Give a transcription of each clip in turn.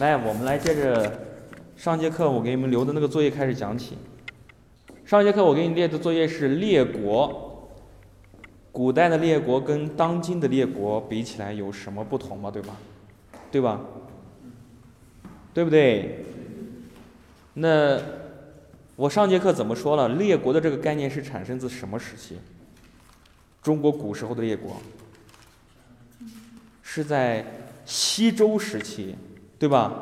来，我们来接着上节课我给你们留的那个作业开始讲起。上节课我给你列的作业是列国，古代的列国跟当今的列国比起来有什么不同嘛？对吧？对吧？对不对？那我上节课怎么说了？列国的这个概念是产生自什么时期？中国古时候的列国是在西周时期，对吧？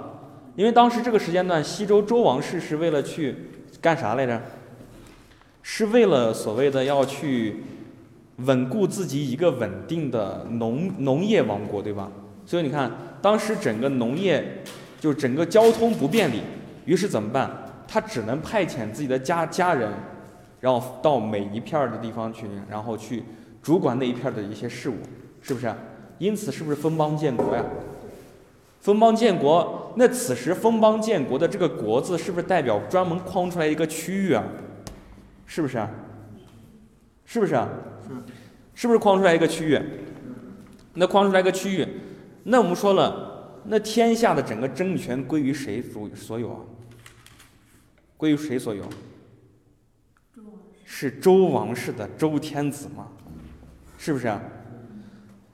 因为当时这个时间段，西周周王室是为了去干啥来着？是为了所谓的要去稳固自己一个稳定的农业王国，对吧？所以你看，当时整个农业就是整个交通不便利，于是怎么办？他只能派遣自己的家人，然后到每一片的地方去，然后去主管那一片的一些事务，是不是？因此，是不是封邦建国呀？封邦建国，那此时封邦建国的这个国字，是不是代表专门框出来一个区域啊？是不是啊？是不是啊？是不是框出来一个区域？那框出来一个区域，那我们说了，那天下的整个政权归于谁所有啊？归于谁所有？是周王室的周天子嘛？是不是啊？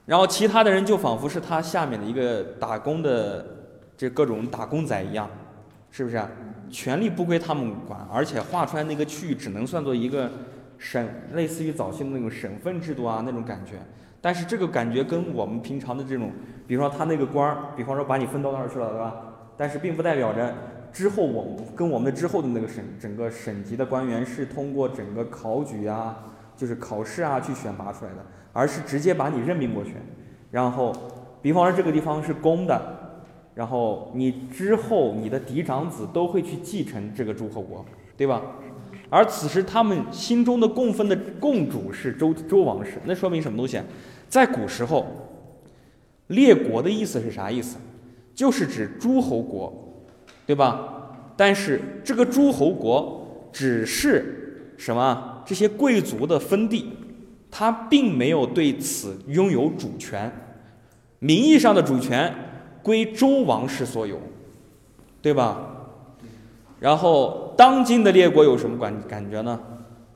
然后其他的人就仿佛是他下面的一个打工的这各种打工仔一样，是不是啊？权力不归他们管，而且划出来那个区域只能算作一个省，类似于早期的那种省份制度啊那种感觉。但是这个感觉跟我们平常的这种，比如说他那个官儿，比方说把你分到那儿去了，对吧？但是并不代表着之后我们跟我们的之后的那个整个省级的官员是通过整个考举啊，就是考试啊去选拔出来的，而是直接把你任命过去。然后比方说这个地方是公的，然后你之后你的嫡长子都会去继承这个诸侯国，对吧？而此时他们心中的供奉的共主是周王室，那说明什么东西？在古时候，列国的意思是啥意思？就是指诸侯国，对吧？但是这个诸侯国只是什么？这些贵族的分地，他并没有对此拥有主权，名义上的主权归周王室所有，对吧？然后当今的列国有什么感觉呢？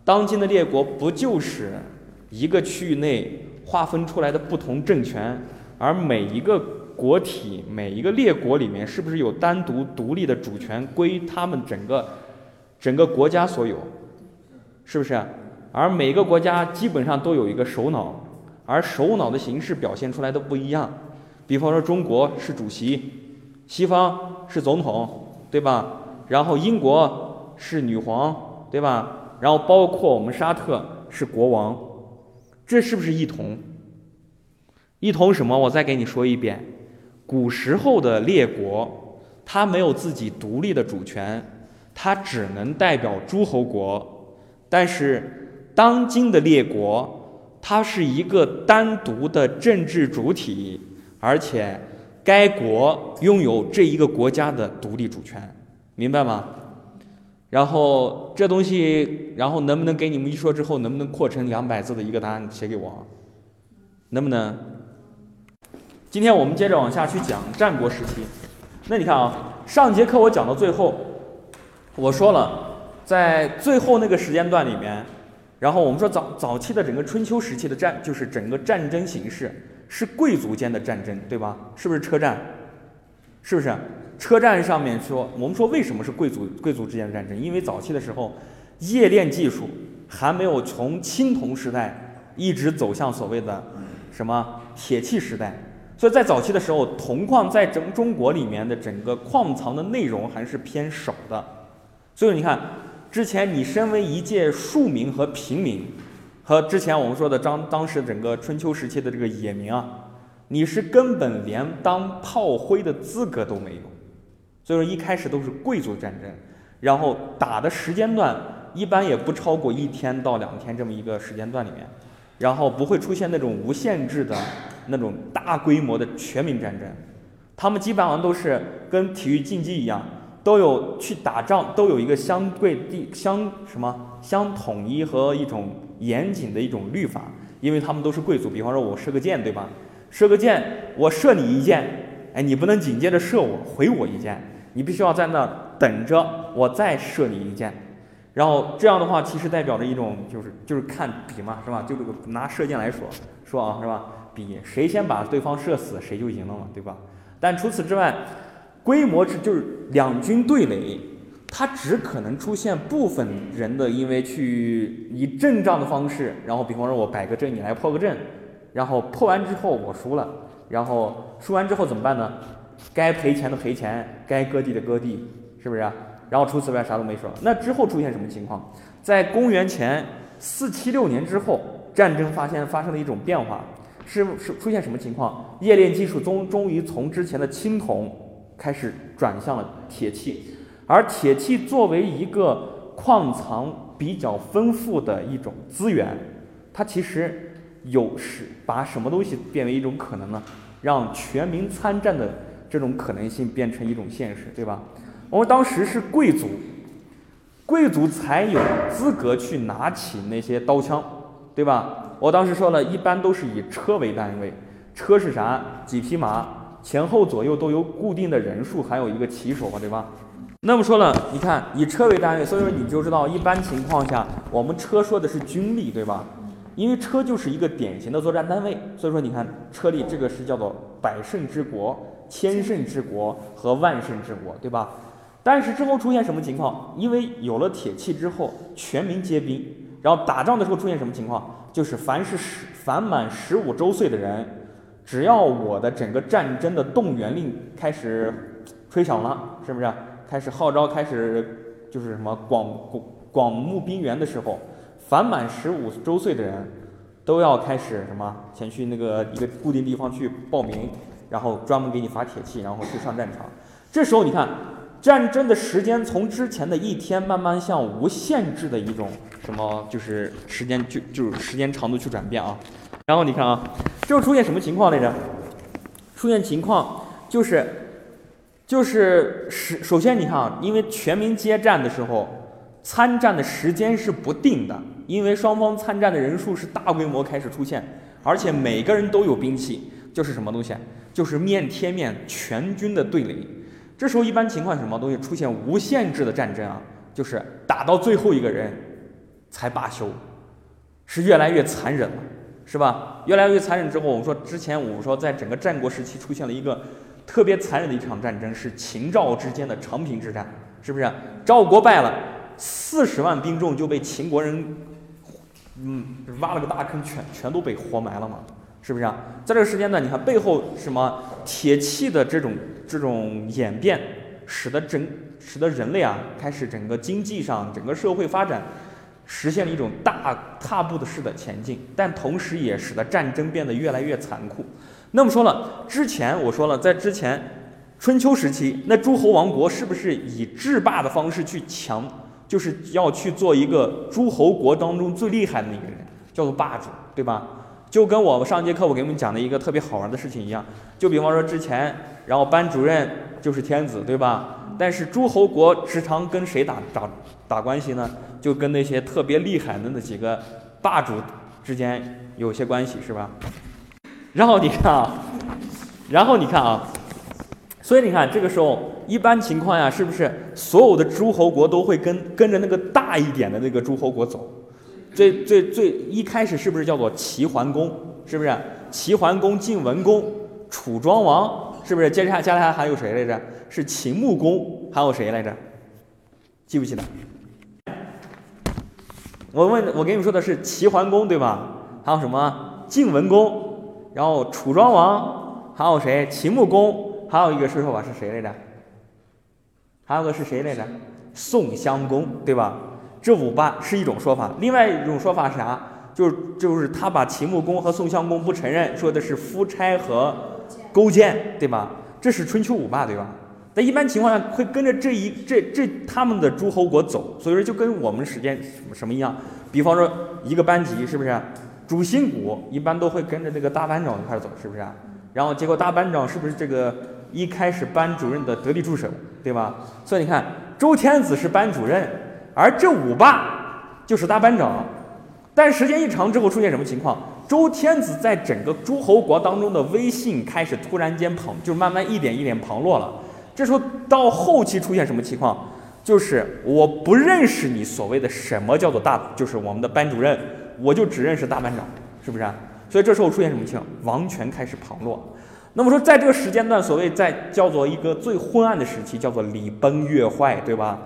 当今的列国不就是一个区域内划分出来的不同政权，而每一个国体每一个列国里面是不是有单独独立的主权归他们整个国家所有，是不是？而每个国家基本上都有一个首脑，而首脑的形式表现出来都不一样。比方说中国是主席，西方是总统，对吧？然后英国是女皇，对吧？然后包括我们沙特是国王，这是不是异同？异同什么？我再给你说一遍，古时候的列国，它没有自己独立的主权，它只能代表诸侯国。但是当今的列国，它是一个单独的政治主体，而且该国拥有这一个国家的独立主权，明白吗？然后这东西，然后能不能给你们一说之后，能不能扩成200字的一个答案写给我？能不能？今天我们接着往下去讲战国时期。那你看啊，上节课我讲到最后，我说了，在最后那个时间段里面，然后我们说早期的整个春秋时期的就是整个战争形式。是贵族间的战争，对吧？是不是车战？是不是车战上面说，我们说为什么是贵族之间的战争？因为早期的时候，冶炼技术还没有从青铜时代一直走向所谓的什么铁器时代，所以在早期的时候，铜矿在整中国里面的整个矿藏的内容还是偏少的。所以你看，之前你身为一介庶民和平民。和之前我们说的当时整个春秋时期的这个野民啊，你是根本连当炮灰的资格都没有，所以说一开始都是贵族战争，然后打的时间段一般也不超过1天到2天这么一个时间段里面，然后不会出现那种无限制的那种大规模的全民战争，他们基本上都是跟体育竞技一样，都有去打仗，都有一个相统一和一种严谨的一种律法，因为他们都是贵族。比方说我射个箭，对吧？射个箭，我射你一箭，哎，你不能紧接着射我，回我一箭，你必须要在那等着我再射你一箭。然后这样的话，其实代表着一种就是看比嘛，是吧？就拿射箭来说啊，是吧？比谁先把对方射死，谁就赢了嘛，对吧？但除此之外，规模就是两军对垒，它只可能出现部分人的，因为去以阵仗的方式，然后比方说我摆个阵，你来破个阵，然后破完之后我输了，然后输完之后怎么办呢？该赔钱的赔钱，该割地的割地，是不是啊？然后除此之外啥都没说。那之后出现什么情况？在公元前476年之后，战争发生了一种变化，是出现什么情况？冶炼技术终于从之前的青铜开始转向了铁器，而铁器作为一个矿藏比较丰富的一种资源，它其实把什么东西变为一种可能呢？让全民参战的这种可能性变成一种现实，对吧？我们当时是贵族才有资格去拿起那些刀枪，对吧？我当时说了，一般都是以车为单位，车是啥？几匹马，前后左右都有固定的人数，还有一个骑手嘛，对吧？那么说了，你看以车为单位，所以说你就知道一般情况下我们车说的是军力，对吧？因为车就是一个典型的作战单位，所以说你看车力这个是叫做百胜之国、千胜之国和万胜之国，对吧？但是之后出现什么情况？因为有了铁器之后，全民皆兵，然后打仗的时候出现什么情况？就是凡满15周岁的人，只要我的整个战争的动员令开始吹响了，是不是？开始号召，开始就是什么广募兵员的时候，凡满15周岁的人都要开始什么前去那个一个固定地方去报名，然后专门给你发铁器，然后去上战场。这时候你看，战争的时间从之前的一天慢慢向无限制的一种什么就是时间长度去转变啊。然后你看啊，这时候出现什么情况来着？出现情况就是首先你看啊，因为全民皆战的时候，参战的时间是不定的，因为双方参战的人数是大规模开始出现，而且每个人都有兵器，就是什么东西？就是面贴面全军的对垒。这时候一般情况什么东西出现无限制的战争啊？就是打到最后一个人才罢休，是越来越残忍了，是吧？越来越残忍之后，我们说在整个战国时期出现了一个特别残忍的一场战争，是秦赵之间的长平之战，是不是？赵国败了，40万兵众就被秦国人，挖了个大坑，全都被活埋了嘛，是不是？在这个时间段，你看背后什么铁器的这种演变，使得人类啊开始整个经济上、整个社会发展实现了一种大踏步的式的前进，但同时也使得战争变得越来越残酷。那么说了，在之前春秋时期，那诸侯王国是不是以制霸的方式去强，就是要去做一个诸侯国当中最厉害的那个人，叫做霸主，对吧？就跟我上节课我给你们讲的一个特别好玩的事情一样，就比方说之前，然后班主任就是天子，对吧？但是诸侯国时常跟谁打关系呢？就跟那些特别厉害的那几个霸主之间有些关系，是吧？然后你看啊，所以你看这个时候一般情况下，是不是所有的诸侯国都会跟着那个大一点的那个诸侯国走？最一开始是不是叫做齐桓公？是不是齐桓公、晋文公、楚庄王？是不是接下来还有谁来着？是秦穆公，还有谁来着？记不记得？我跟你们说的是齐桓公，对吧？还有什么晋文公？然后楚庄王，还有谁？秦穆公，还有一个说吧是谁来着？还有个是谁来着？宋襄公，对吧？这五霸是一种说法，另外一种说法是啥？就是他把秦穆公和宋襄公不承认，说的是夫差和勾践，对吧？这是春秋五霸，对吧？但一般情况下会跟着这他们的诸侯国走，所以说就跟我们时间什么一样，比方说一个班级，是不是？主心骨一般都会跟着这个大班长一块走，是不是？然后结果大班长是不是这个一开始班主任的得力助手，对吧？所以你看，周天子是班主任，而这五霸就是大班长。但时间一长之后出现什么情况？周天子在整个诸侯国当中的威信开始突然间就是慢慢一点一点旁落了。这时候到后期出现什么情况？就是我不认识你所谓的什么叫做大，就是我们的班主任，我就只认识大班长，是不是？所以这时候出现什么情况？王权开始旁落。那么说，在这个时间段，所谓在叫做一个最昏暗的时期，叫做礼崩乐坏，对吧？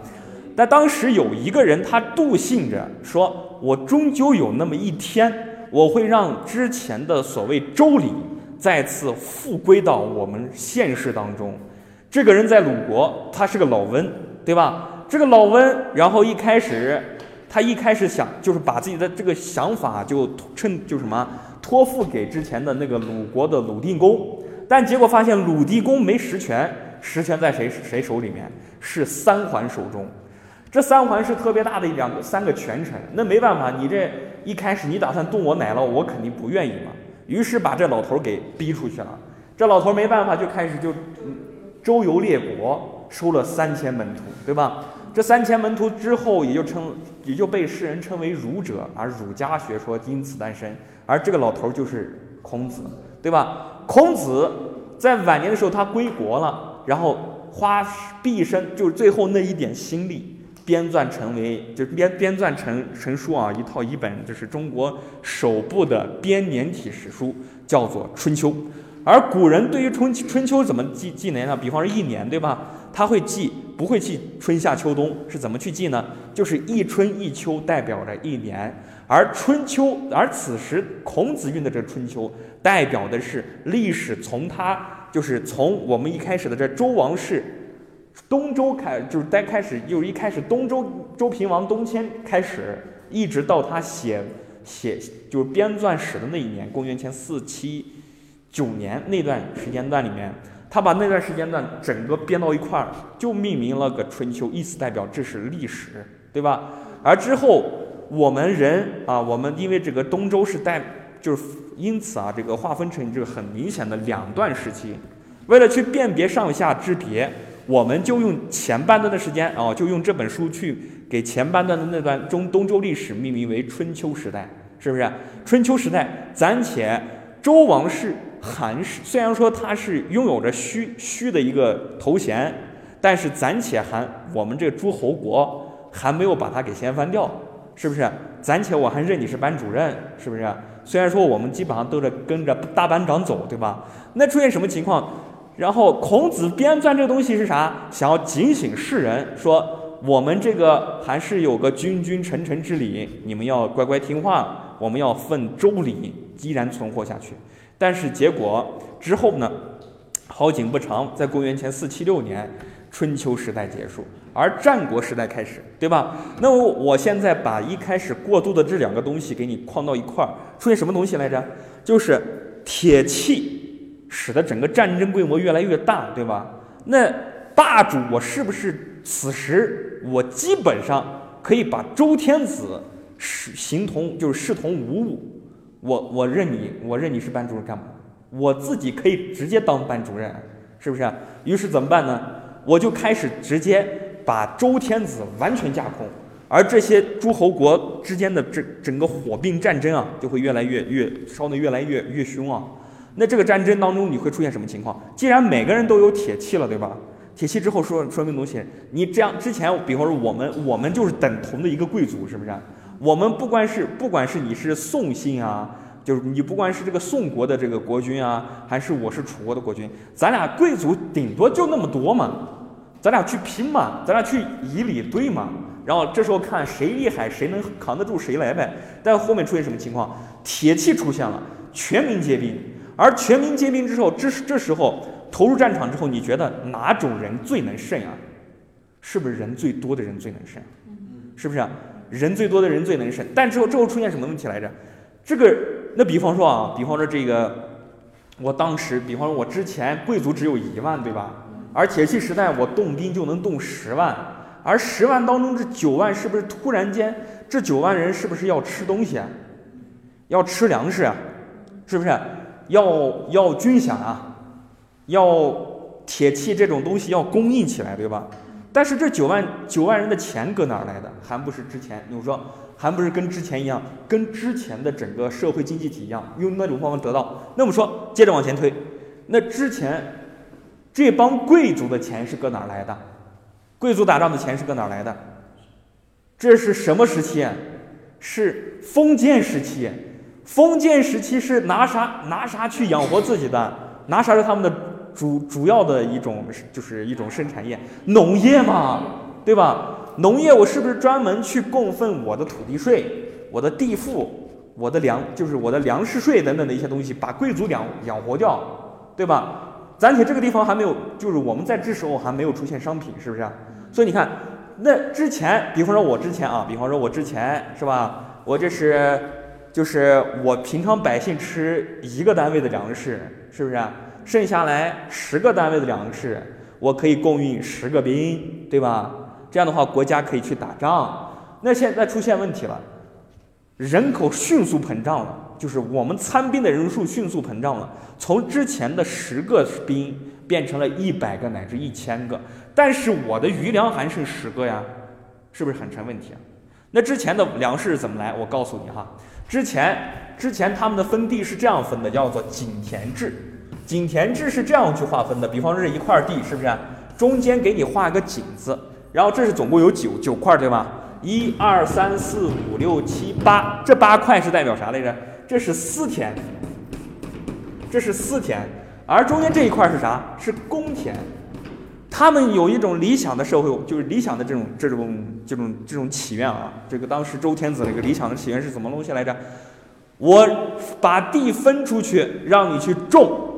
但当时有一个人，他笃信着说，我终究有那么一天，我会让之前的所谓周礼再次复归到我们现实当中。这个人在鲁国，他是个老温，对吧？这个老温，然后一开始想，就是把自己的这个想法托付给之前的那个鲁国的鲁定公，但结果发现鲁定公没实权，实权在谁手里面？是三桓手中。这三桓是特别大的三个权臣，那没办法，你这一开始你打算动我奶酪，我肯定不愿意嘛。于是把这老头给逼出去了。这老头没办法，就开始周游列国，收了3000门徒，对吧？这3000门徒之后，也就被世人称为儒者，而儒家学说因此诞生。而这个老头就是孔子，对吧？孔子在晚年的时候，他归国了，然后花毕生，就是最后那一点心力。编撰成书啊，一本就是中国首部的编年体史书，叫做《春秋》。而古人对于春秋怎么纪年呢？比方说一年，对吧？他会记，不会记春夏秋冬，是怎么去记呢？就是一春一秋代表着一年，而此时孔子用的这春秋，代表的是历史从我们一开始的这周王室。东周开始东周平王东迁开始，一直到他就是编撰史的那一年，公元前479年那段时间段里面，他把那段时间段整个编到一块儿，就命名了个春秋，意思代表这是历史，对吧？而之后我们因为这个东周时代，就是因此啊，这个划分成这个很明显的两段时期，为了去辨别上下之别。我们就用前半段的时间啊，就用这本书去给前半段的那段东周历史命名为春秋时代，是不是？春秋时代暂且周王室韩氏，虽然说他是拥有着虚的一个头衔，但是暂且我们这个诸侯国还没有把它给掀翻掉，是不是？暂且我还认你是班主任，是不是？虽然说我们基本上都是跟着大班长走，对吧？那出现什么情况？然后孔子编撰这个东西是啥？想要警醒世人，说我们这个还是有个君臣臣之礼，你们要乖乖听话，我们要奉周礼依然存活下去。但是结果之后呢，好景不长，在公元前476年，春秋时代结束，而战国时代开始，对吧？那么我现在把一开始过渡的这两个东西给你框到一块儿，出现什么东西来着？就是铁器。使得整个战争规模越来越大，对吧？那霸主我是不是此时我基本上可以把周天子视同无物？我认你是班主任干嘛？我自己可以直接当班主任，是不是？于是怎么办呢？我就开始直接把周天子完全架空，而这些诸侯国之间的整个火并战争啊，就会越来越凶啊。那这个战争当中你会出现什么情况？既然每个人都有铁器了，对吧？铁器之后说明东西，你这样之前，比方说我们就是等同的一个贵族，是不是？我们不管是你是宋姓啊，就是你不管是这个宋国的这个国君啊，还是我是楚国的国君，咱俩贵族顶多就那么多嘛，咱俩去拼嘛，咱俩去以礼对嘛。然后这时候看谁厉害，谁能扛得住谁来呗。但后面出现什么情况？铁器出现了，全民皆兵。而全民皆兵之后，这时候投入战场之后，你觉得哪种人最能胜啊？是不是人最多的人最能胜？是不是人最多的人最能胜？但之后出现什么问题来着？比方说我之前贵族只有1万，对吧？而铁器时代我动兵就能动10万，而10万当中这9万是不是突然间这9万人是不是要吃东西啊？要吃粮食啊？是不是？要军饷啊，要铁器这种东西要供应起来，对吧？但是这九万人的钱搁哪儿来的？还不是之前，我说还不是跟之前一样，跟之前的整个社会经济体一样，用那种方法得到。那么说，接着往前推，那之前这帮贵族的钱是搁哪儿来的？贵族打仗的钱是搁哪儿来的？这是什么时期？是封建时期。封建时期是拿啥去养活自己的？拿啥是他们的？主要的一种就是一种生产业，农业嘛，对吧？农业我是不是专门去供奉我的土地税、我的地赋、我的粮食税等等的一些东西，把贵族养活掉，对吧？暂且这个地方还没有，就是我们在这时候还没有出现商品，是不是？所以你看，那之前，比方说我之前是吧？我这是就是我平常百姓吃1个单位的粮食，是不是？剩下来10个单位的粮食，我可以供应10个兵，对吧？这样的话，国家可以去打仗。那现在出现问题了，人口迅速膨胀了，就是我们参兵的人数迅速膨胀了，从之前的10个兵变成了100个乃至1000个，但是我的余粮还剩10个呀，是不是很成问题啊？那之前的粮食怎么来？我告诉你哈，之前他们的分地是这样分的，叫做井田制。井田制是这样去划分的，比方说是一块地，是不是中间给你画一个井字，然后这是总共有9块，对吧？1、2、3、4、5、6、7、8，这8块是代表啥来着？这是私田，而中间这一块是啥？是公田。他们有一种理想的社会，就是理想的这种祈愿啊，这个当时周天子的一个理想的祈愿是怎么弄下来着？我把地分出去，让你去种。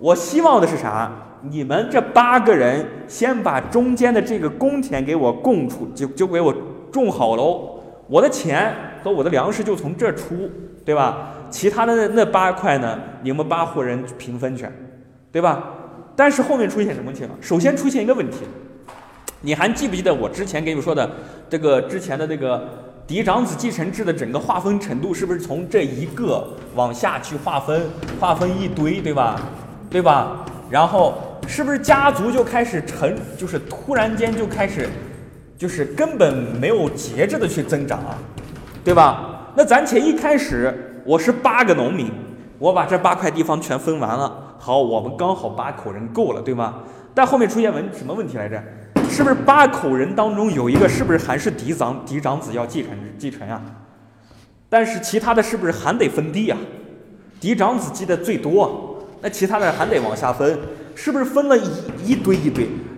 我希望的是啥？你们这8个人先把中间的这个公田给我供出，就给我种好喽。我的钱和我的粮食就从这出，对吧？其他的那8块呢，你们8户人平分去，对吧？但是后面出现什么情况？首先出现一个问题，你还记不记得我之前给你们说的这个之前的那个嫡长子继承制的整个划分程度，是不是从这一个往下去划分一堆，对吧？对吧？然后是不是家族就开始就是突然间就开始，就是根本没有节制的去增长啊，对吧？那咱且一开始我是8个农民，我把这8块地方全分完了，好，我们刚好8口人够了，对吧？但后面出现什么问题来着？是不是8口人当中有一个是不是还是嫡长子要继承啊？但是其他的是不是还得分地啊？嫡长子记得最多啊，那其他的还得往下分，是不是分了一堆？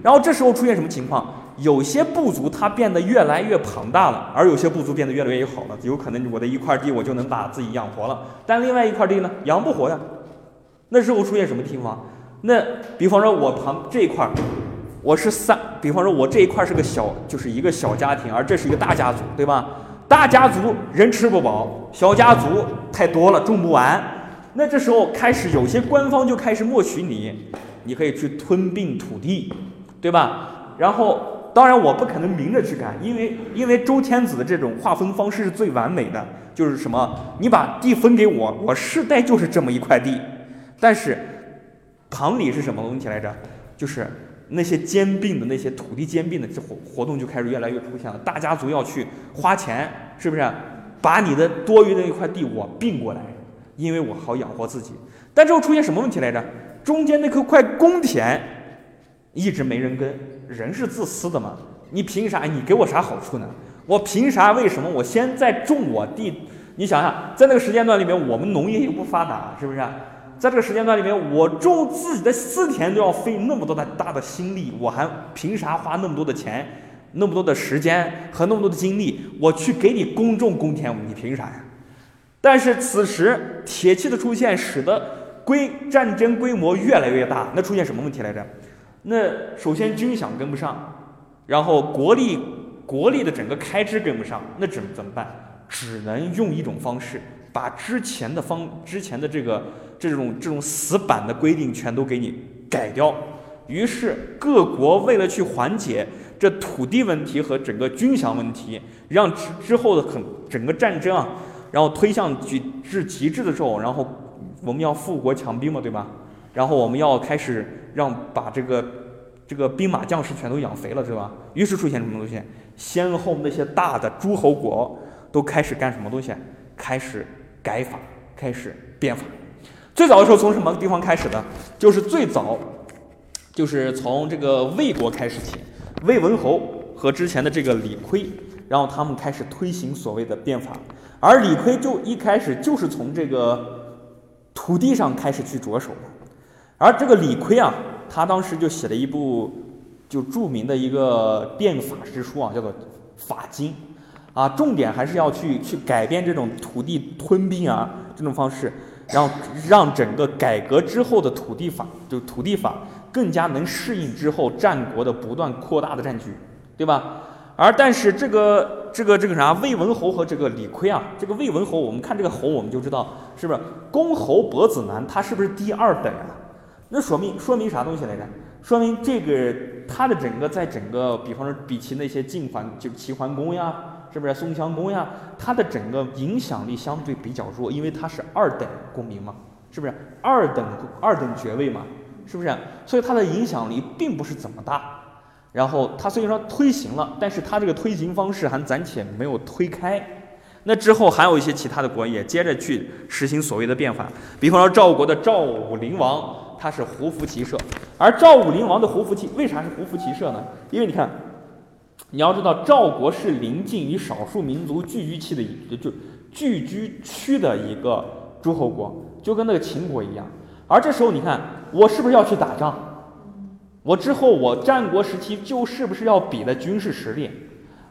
然后这时候出现什么情况？有些部族它变得越来越庞大了，而有些部族变得越来越好了。有可能我的1块地我就能把自己养活了，但另外1块地呢，养不活呀。那时候出现什么情况？那比方说我旁这一块，比方说我这一块是个就是一个小家庭，而这是一个大家族，对吧？大家族人吃不饱，小家族太多了，种不完。那这时候开始，有些官方就开始默许你可以去吞并土地，对吧？然后，当然我不可能明着去干，因为周天子的这种划分方式是最完美的，就是什么，你把地分给我，我世代就是这么1块地。但是，旁里是什么问题来着？就是那些兼并的那些土地兼并的这活动就开始越来越出现了，大家族要去花钱，是不是？把你的多余的1块地我并过来。因为我好养活自己，但之后出现什么问题来着？中间那块公田一直没人耕，人是自私的嘛？你凭啥？你给我啥好处呢？我凭啥？为什么我现在种我地？你想想，在那个时间段里面，我们农业又不发达，是不是？在这个时间段里面，我种自己的私田都要费那么多大的心力，我还凭啥花那么多的钱、那么多的时间和那么多的精力，我去给你公种公田，你凭啥呀？但是此时铁器的出现使得战争规模越来越大，那出现什么问题来着？那首先军饷跟不上，然后国力的整个开支跟不上，那怎么办？只能用一种方式，把之前的这种死板的规定全都给你改掉。于是各国为了去缓解这土地问题和整个军饷问题，让之后的整个战争啊。然后推向极致的时候，然后我们要富国强兵嘛，对吧？然后我们要开始把这个这个兵马将士全都养肥了，是吧？于是出现什么东西？先后那些大的诸侯国都开始干什么东西？开始改法，开始变法。最早的时候从什么地方开始的？就是最早就是从这个魏国开始起，魏文侯和之前的这个李悝，然后他们开始推行所谓的变法。而李悝就一开始就是从这个土地上开始去着手的。而这个李悝啊，他当时就写了一部就著名的一个变法之书啊，叫做《法经》啊，重点还是要去改变这种土地吞并啊这种方式，然后让整个改革之后的土地法更加能适应之后战国的不断扩大的战局，对吧？而但是这个魏文侯和这个李悝啊，这个魏文侯，我们看这个侯，我们就知道是不是公侯伯子男，他是不是第二等啊？那说明啥东西来着？说明这个他的整个在整个，比方说比起那些晋桓就齐桓公呀，是不是宋襄公呀，他的整个影响力相对比较弱，因为他是二等公民嘛，是不是二等爵位嘛，是不是？所以他的影响力并不是怎么大。然后他虽然说推行了，但是他这个推行方式还暂且没有推开。那之后还有一些其他的国也接着去实行所谓的变法，比方说赵国的赵武灵王。他是胡服骑射，而赵武灵王的胡服骑为啥是胡服骑射呢？因为你看，你要知道赵国是临近于少数民族聚居区的一个诸侯国，就跟那个秦国一样。而这时候你看，我是不是要去打仗？我之后我战国时期就是不是要比的军事实力？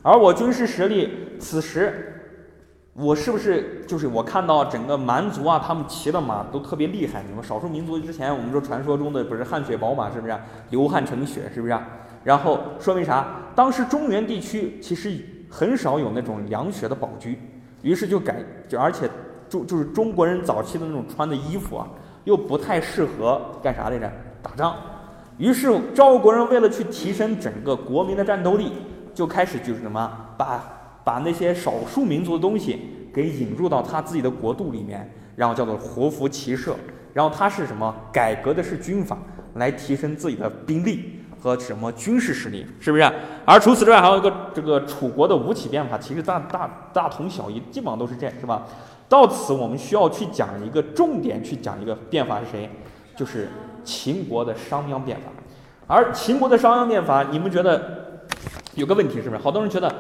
而我军事实力，此时我是不是就是我看到整个蛮族啊，他们骑的马都特别厉害。你们少数民族之前我们说传说中的不是汗血宝马，是不是流汗成血，是不是？然后说明啥？当时中原地区其实很少有那种凉血的宝驹，于是就而且就是中国人早期的那种穿的衣服啊，又不太适合干啥来着？打仗。于是赵国人为了去提升整个国民的战斗力，就开始就是什么把那些少数民族的东西给引入到他自己的国度里面，然后叫做胡服骑射。然后他是什么？改革的是军法，来提升自己的兵力和什么军事实力，是不是？而除此之外，还有一个这个楚国的吴起变法，其实大同小异，基本上都是这样，是吧？到此我们需要去讲一个重点，去讲一个变法是谁，就是秦国的商鞅变法。而秦国的商鞅变法，你们觉得有个问题，是不是？好多人觉得。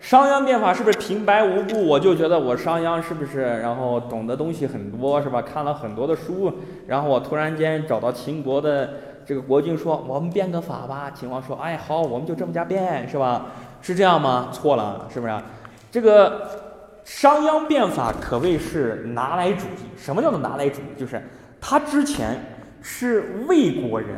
商鞅变法是不是平白无故我就觉得我商鞅是不是然后懂得东西很多，是吧？看了很多的书，然后我突然间找到秦国的这个国君说我们变个法吧，秦王说哎好，我们就这么加变，是吧？是这样吗？错了，是不是？这个商鞅变法可谓是拿来主义。什么叫做拿来主义？就是他之前是魏国人，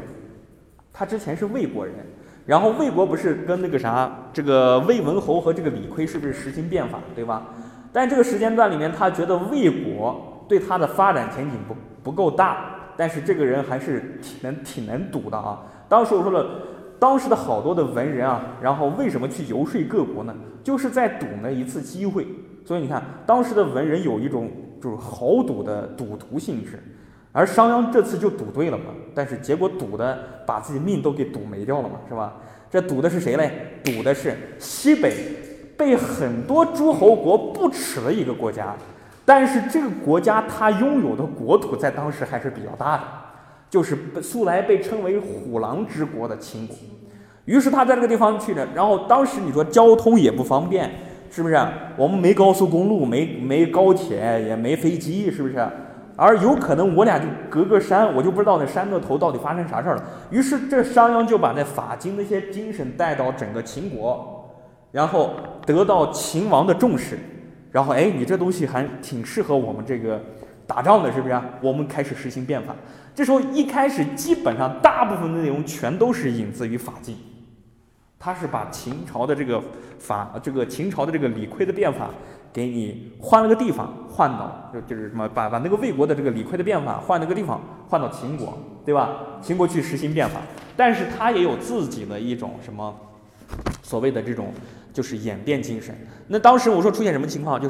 然后魏国不是跟那个啥，这个魏文侯和这个李悝是不是实行变法，对吧？但这个时间段里面，他觉得魏国对他的发展前景不够大，但是这个人还是挺能赌的啊。当时我说了，当时的好多的文人啊，然后为什么去游说各国呢？就是在赌那一次机会。所以你看，当时的文人有一种就是豪赌的赌徒性质。而商鞅这次就赌对了嘛，但是结果赌的把自己命都给赌没掉了嘛，是吧？这赌的是谁嘞？赌的是西北被很多诸侯国不齿的一个国家，但是这个国家它拥有的国土在当时还是比较大的，就是素来被称为虎狼之国的秦国。于是他在这个地方去的，然后当时你说交通也不方便，是不是？我们没高速公路，没高铁，也没飞机，是不是？而有可能我俩就隔个山，我就不知道那山的头到底发生啥事儿了。于是这商鞅就把那法经那些精神带到整个秦国，然后得到秦王的重视，然后哎，你这东西还挺适合我们这个打仗的，是不是？我们开始实行变法。这时候一开始基本上大部分的内容全都是引自于法经，他是把秦朝的这个李悝的变法。给你换了个地方，换到就是什么，把那个魏国的这个李悝的变法换了个地方，换到秦国，对吧？秦国去实行变法，但是他也有自己的一种什么所谓的这种就是演变精神。那当时我说出现什么情况，就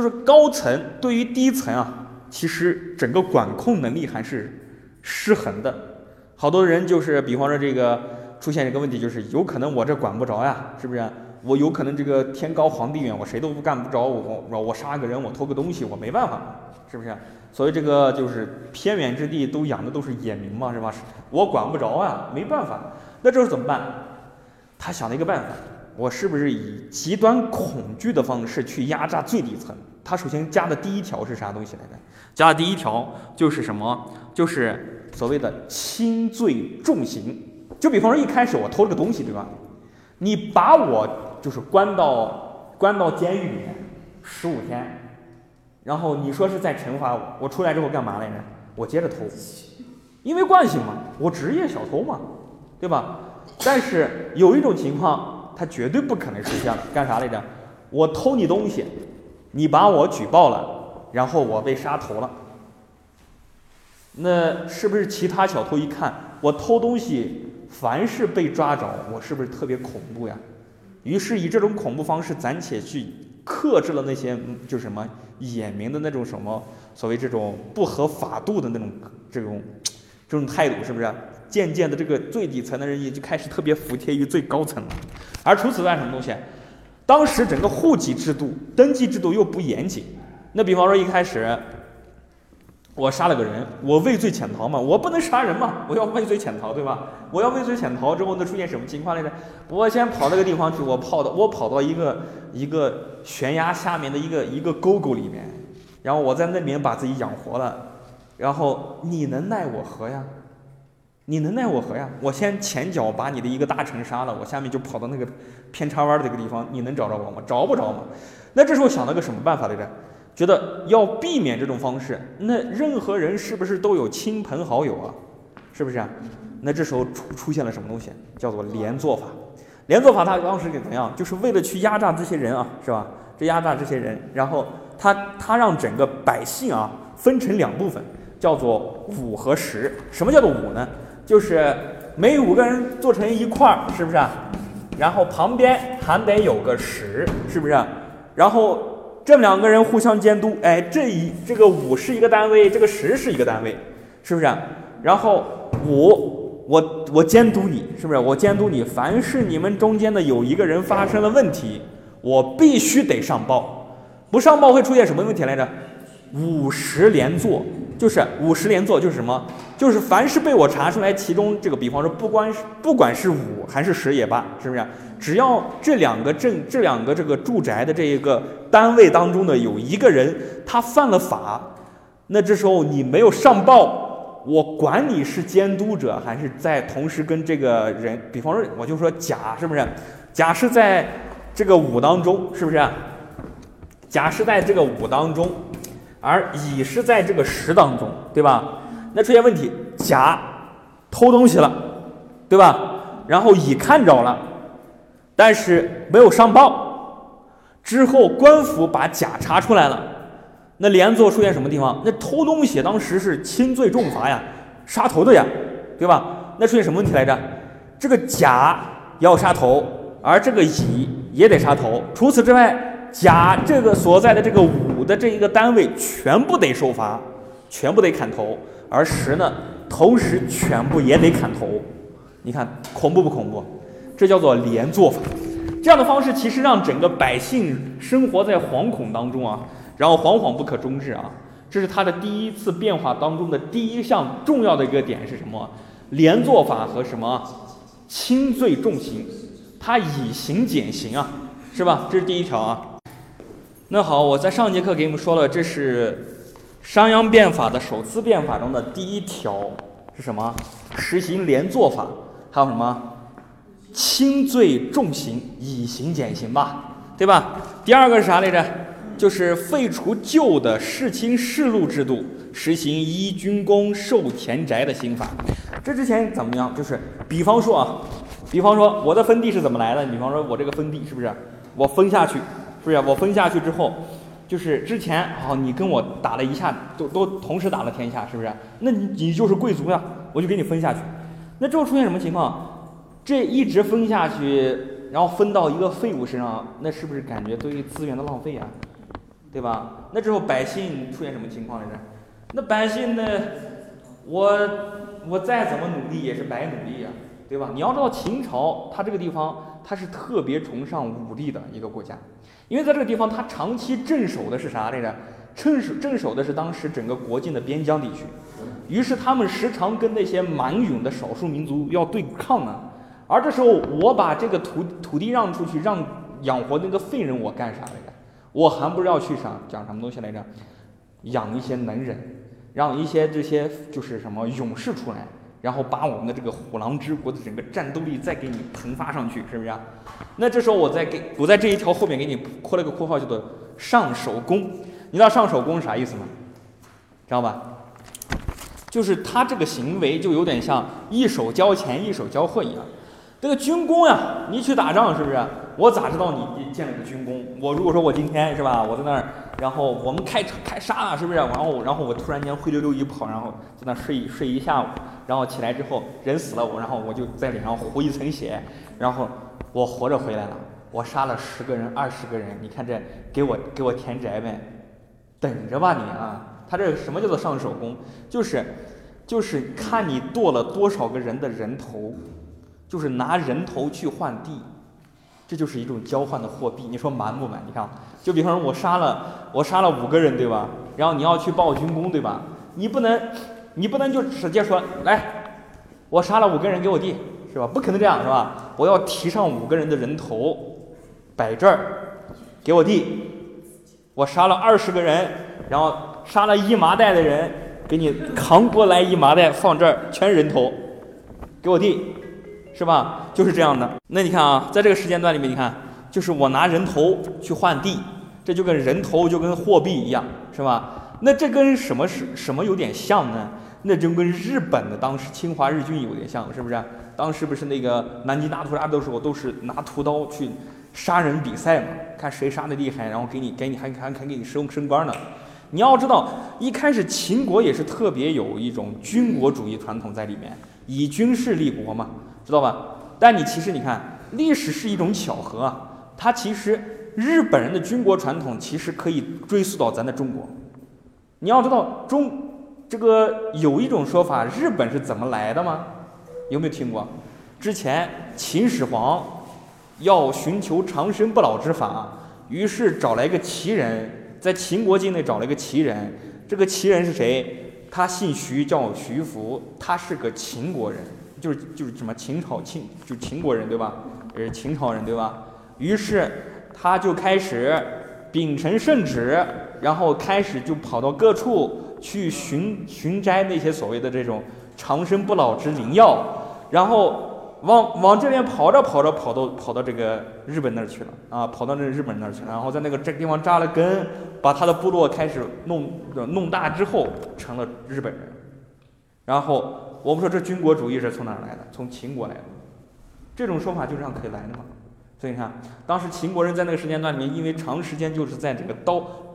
是高层对于低层啊，其实整个管控能力还是失衡的。好多人就是比方说这个出现一个问题，就是有可能我这管不着呀，是不是？我有可能这个天高皇帝远，我谁都干不着，我杀个人，我偷个东西，我没办法，是不是？所以这个就是偏远之地都养的都是野民嘛，是吧？我管不着啊，没办法。那这时候怎么办？他想了一个办法，我是不是以极端恐惧的方式去压榨最底层？他首先加的第一条是啥东西来着？加的第一条就是什么？就是所谓的轻罪重刑。就比方说一开始我偷了个东西，对吧？你把我就是关到监狱里面15天，然后你说是在惩罚我，我出来之后干嘛来着？我接着偷，因为惯性嘛，我职业小偷嘛，对吧？但是有一种情况，他绝对不可能是这样的，干啥来着？我偷你东西，你把我举报了，然后我被杀头了。那是不是其他小偷一看我偷东西，凡是被抓着，我是不是特别恐怖呀？于是以这种恐怖方式，暂且去克制了那些就是什么野民的那种什么所谓这种不合法度的那种这种态度，是不是？渐渐的，这个最底层的人也就开始特别服帖于最高层了。而除此外，什么东西？当时整个户籍制度、登记制度又不严谨。那比方说一开始我杀了个人，我畏罪潜逃嘛，我不能杀人嘛，我要畏罪潜逃，对吧？我要畏罪潜逃之后，那出现什么情况来着？我先跑那个地方去，我跑到一个悬崖下面的一个沟沟里面，然后我在那里面把自己养活了，然后你能奈我何呀？你能奈我何呀？我先前脚把你的一个大臣杀了，我下面就跑到那个偏叉弯的一个地方，你能找着我吗？找不着嘛。那这时候想了个什么办法来着？觉得要避免这种方式，那任何人是不是都有亲朋好友啊？是不是啊？那这时候出现了什么东西？叫做连坐法。连坐法他当时给怎样？就是为了去压榨这些人啊，是吧？这压榨这些人，然后他让整个百姓啊分成两部分，叫做5和10。什么叫做5呢？就是每5个人坐成一块儿，是不是啊？然后旁边还得有个10，是不是啊？然后这2个人互相监督，哎，这个5是一个单位，这个10是一个单位，是不是？然后我监督你，是不是？我监督你，凡是你们中间的有一个人发生了问题，我必须得上报，不上报会出现什么问题来着？50连坐，就是50连坐，就是什么？就是凡是被我查出来，其中这个比方说不管是5还是10也罢，是不是？只要这两个这个住宅的这一个单位当中的有一个人他犯了法，那这时候你没有上报，我管你是监督者还是在同时跟这个人，比方说我就说甲，是不是？甲是在这个5当中，是不是？甲是在这个5当中，而乙是在这个10当中，对吧？那出现问题，甲偷东西了，对吧？然后乙看着了，但是没有上报，之后官府把甲查出来了，那连坐出现什么地方？那偷东西当时是轻罪重罚呀，杀头的呀，对吧？那出现什么问题来着？这个甲要杀头，而这个乙也得杀头。除此之外，甲这个所在的这个5的这一个单位全部得受罚，全部得砍头，而10呢，同时全部也得砍头。你看恐怖不恐怖？这叫做连坐法。这样的方式其实让整个百姓生活在惶恐当中啊，然后惶惶不可终日啊。这是它的第一次变化当中的第一项重要的一个点是什么？连坐法和什么轻罪重刑，它以刑减刑啊，是吧？这是第一条啊。那好，我在上节课给你们说了，这是商鞅变法的首次变法中的第一条是什么？实行连坐法，还有什么？轻罪重刑，以刑减刑吧，对吧？第二个是啥来着？就是废除旧的世卿世禄制度，实行依军功授田宅的新法。这之前怎么样？就是比方说我的分地是怎么来的？比方说我这个分地是不是我分下去，是不是我分下去之后，就是之前啊、你跟我打了一下，都同时打了天下，是不是？那你就是贵族呀，我就给你分下去。那之后出现什么情况？这一直分下去，然后分到一个废物身上，那是不是感觉对于资源的浪费啊，对吧？那之后百姓出现什么情况来着？那百姓呢，我再怎么努力也是白努力啊，对吧？你要知道秦朝，它这个地方它是特别崇尚武力的一个国家，因为在这个地方它长期镇守的是啥来着？镇守的是当时整个国境的边疆地区，于是他们时常跟那些蛮勇的少数民族要对抗呢。而这时候我把这个土地让出去，让养活那个废人，我干啥来着？我还不是要去讲什么东西来着？养一些能人，让一些这些就是什么勇士出来，然后把我们的这个虎狼之国的整个战斗力再给你迸发上去，是不是啊？那这时候我在这一条后面给你括了个括号，叫做上首功。你知道上首功是啥意思吗？知道吧？就是他这个行为就有点像一手交钱一手交货一样。这个军功呀，你去打仗是不是？我咋知道你建了个军功？我如果说我今天是吧，我在那儿，然后我们开杀了，是不是？然后我突然间灰溜溜一跑，然后在那睡一下午，然后起来之后人死了，然后我就在脸上糊一层血，然后我活着回来了，我杀了10个人20个人，你看这给我田宅呗，等着吧你啊！他这什么叫做上手功？就是看你剁了多少个人的人头。就是拿人头去换地，这就是一种交换的货币。你说蛮不蛮？你看，就比方说我杀了5个人，对吧？然后你要去报军功，对吧？你不能就直接说来，我杀了5个人给我地，是吧？不可能这样，是吧？我要提上5个人的人头，摆这儿，给我地。我杀了20个人，然后杀了一麻袋的人，给你扛过来一麻袋放这儿，全人头，给我地。是吧？就是这样的。那你看啊，在这个时间段里面，你看，就是我拿人头去换地，这就跟人头就跟货币一样，是吧？那这跟什么有点像呢？那就跟日本的当时侵华日军有点像，是不是？当时不是那个南京大屠杀的时候，都是拿屠刀去杀人比赛嘛，看谁杀的厉害，然后给你还给你升官呢。你要知道，一开始秦国也是特别有一种军国主义传统在里面，以军事立国嘛。知道吧？但你其实你看，历史是一种巧合啊。它其实日本人的军国传统其实可以追溯到咱的中国。你要知道这个有一种说法，日本是怎么来的吗？有没有听过？之前秦始皇要寻求长生不老之法，于是找来一个奇人，在秦国境内找了一个奇人。这个奇人是谁？他姓徐，叫徐福，他是个秦国人。就是什么秦国人对吧？也是秦朝人对吧？于是他就开始秉承圣旨，然后开始就跑到各处去寻摘那些所谓的这种长生不老之灵药，然后往这边跑到这个日本那儿去了啊，跑到那日本那儿去了，然后在那个这个地方扎了根，把他的部落开始弄大之后成了日本人，然后。我们说这军国主义是从哪儿来的？从秦国来的，这种说法就这样可以来的嘛。所以你看，当时秦国人在那个时间段里面，因为长时间就是在这个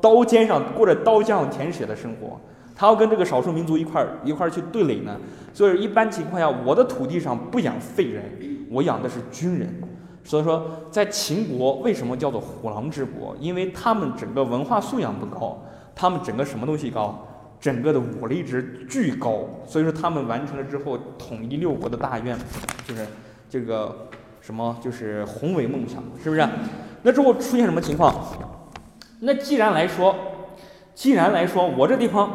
刀尖上过着刀枪舔血的生活，他要跟这个少数民族一块儿去对垒呢。所以一般情况下，我的土地上不养废人，我养的是军人。所以说，在秦国为什么叫做虎狼之国？因为他们整个文化素养不高，他们整个什么东西高？整个的武力值巨高，所以说他们完成了之后统一6国的大愿，就是这个什么，就是宏伟梦想，是不是？那之后出现什么情况？那既然来说，我这地方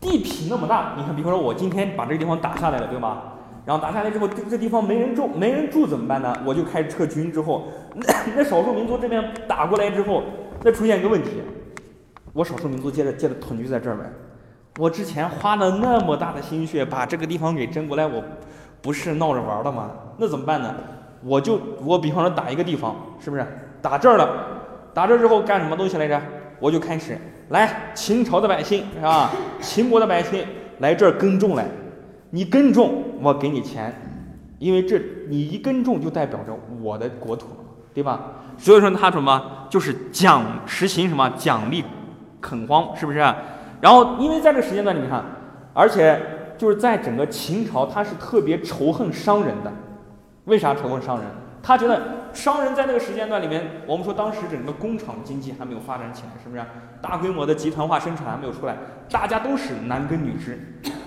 地皮那么大，你看，比方说我今天把这个地方打下来了，对吧？然后打下来之后，这地方没人住怎么办呢？我就开始撤军之后，那少数民族这边打过来之后，那出现一个问题，我少数民族接着屯居在这儿呗。我之前花了那么大的心血把这个地方给争过来，我不是闹着玩的吗？那怎么办呢？我比方说打一个地方，是不是打这儿了？打这儿之后干什么东西来着？我就开始来秦朝的百姓是吧？秦国的百姓来这儿耕种来，你耕种我给你钱，因为这你一耕种就代表着我的国土，对吧？所以说他什么就是实行什么奖励垦荒，是不是？然后，因为在这个时间段，你看，而且就是在整个秦朝，他是特别仇恨商人的。为啥仇恨商人？他觉得商人在那个时间段里面，我们说当时整个工厂经济还没有发展起来，是不是？大规模的集团化生产还没有出来，大家都是男耕女织，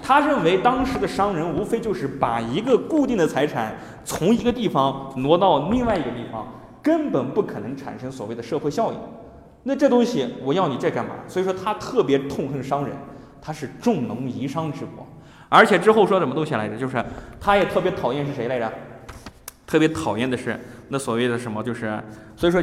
他认为当时的商人无非就是把一个固定的财产从一个地方挪到另外一个地方，根本不可能产生所谓的社会效应。那这东西我要你这干嘛？所以说他特别痛恨商人，他是重农抑商之国。而且之后说什么东西来着？就是他也特别讨厌是谁来着？特别讨厌的是那所谓的什么，就是所以说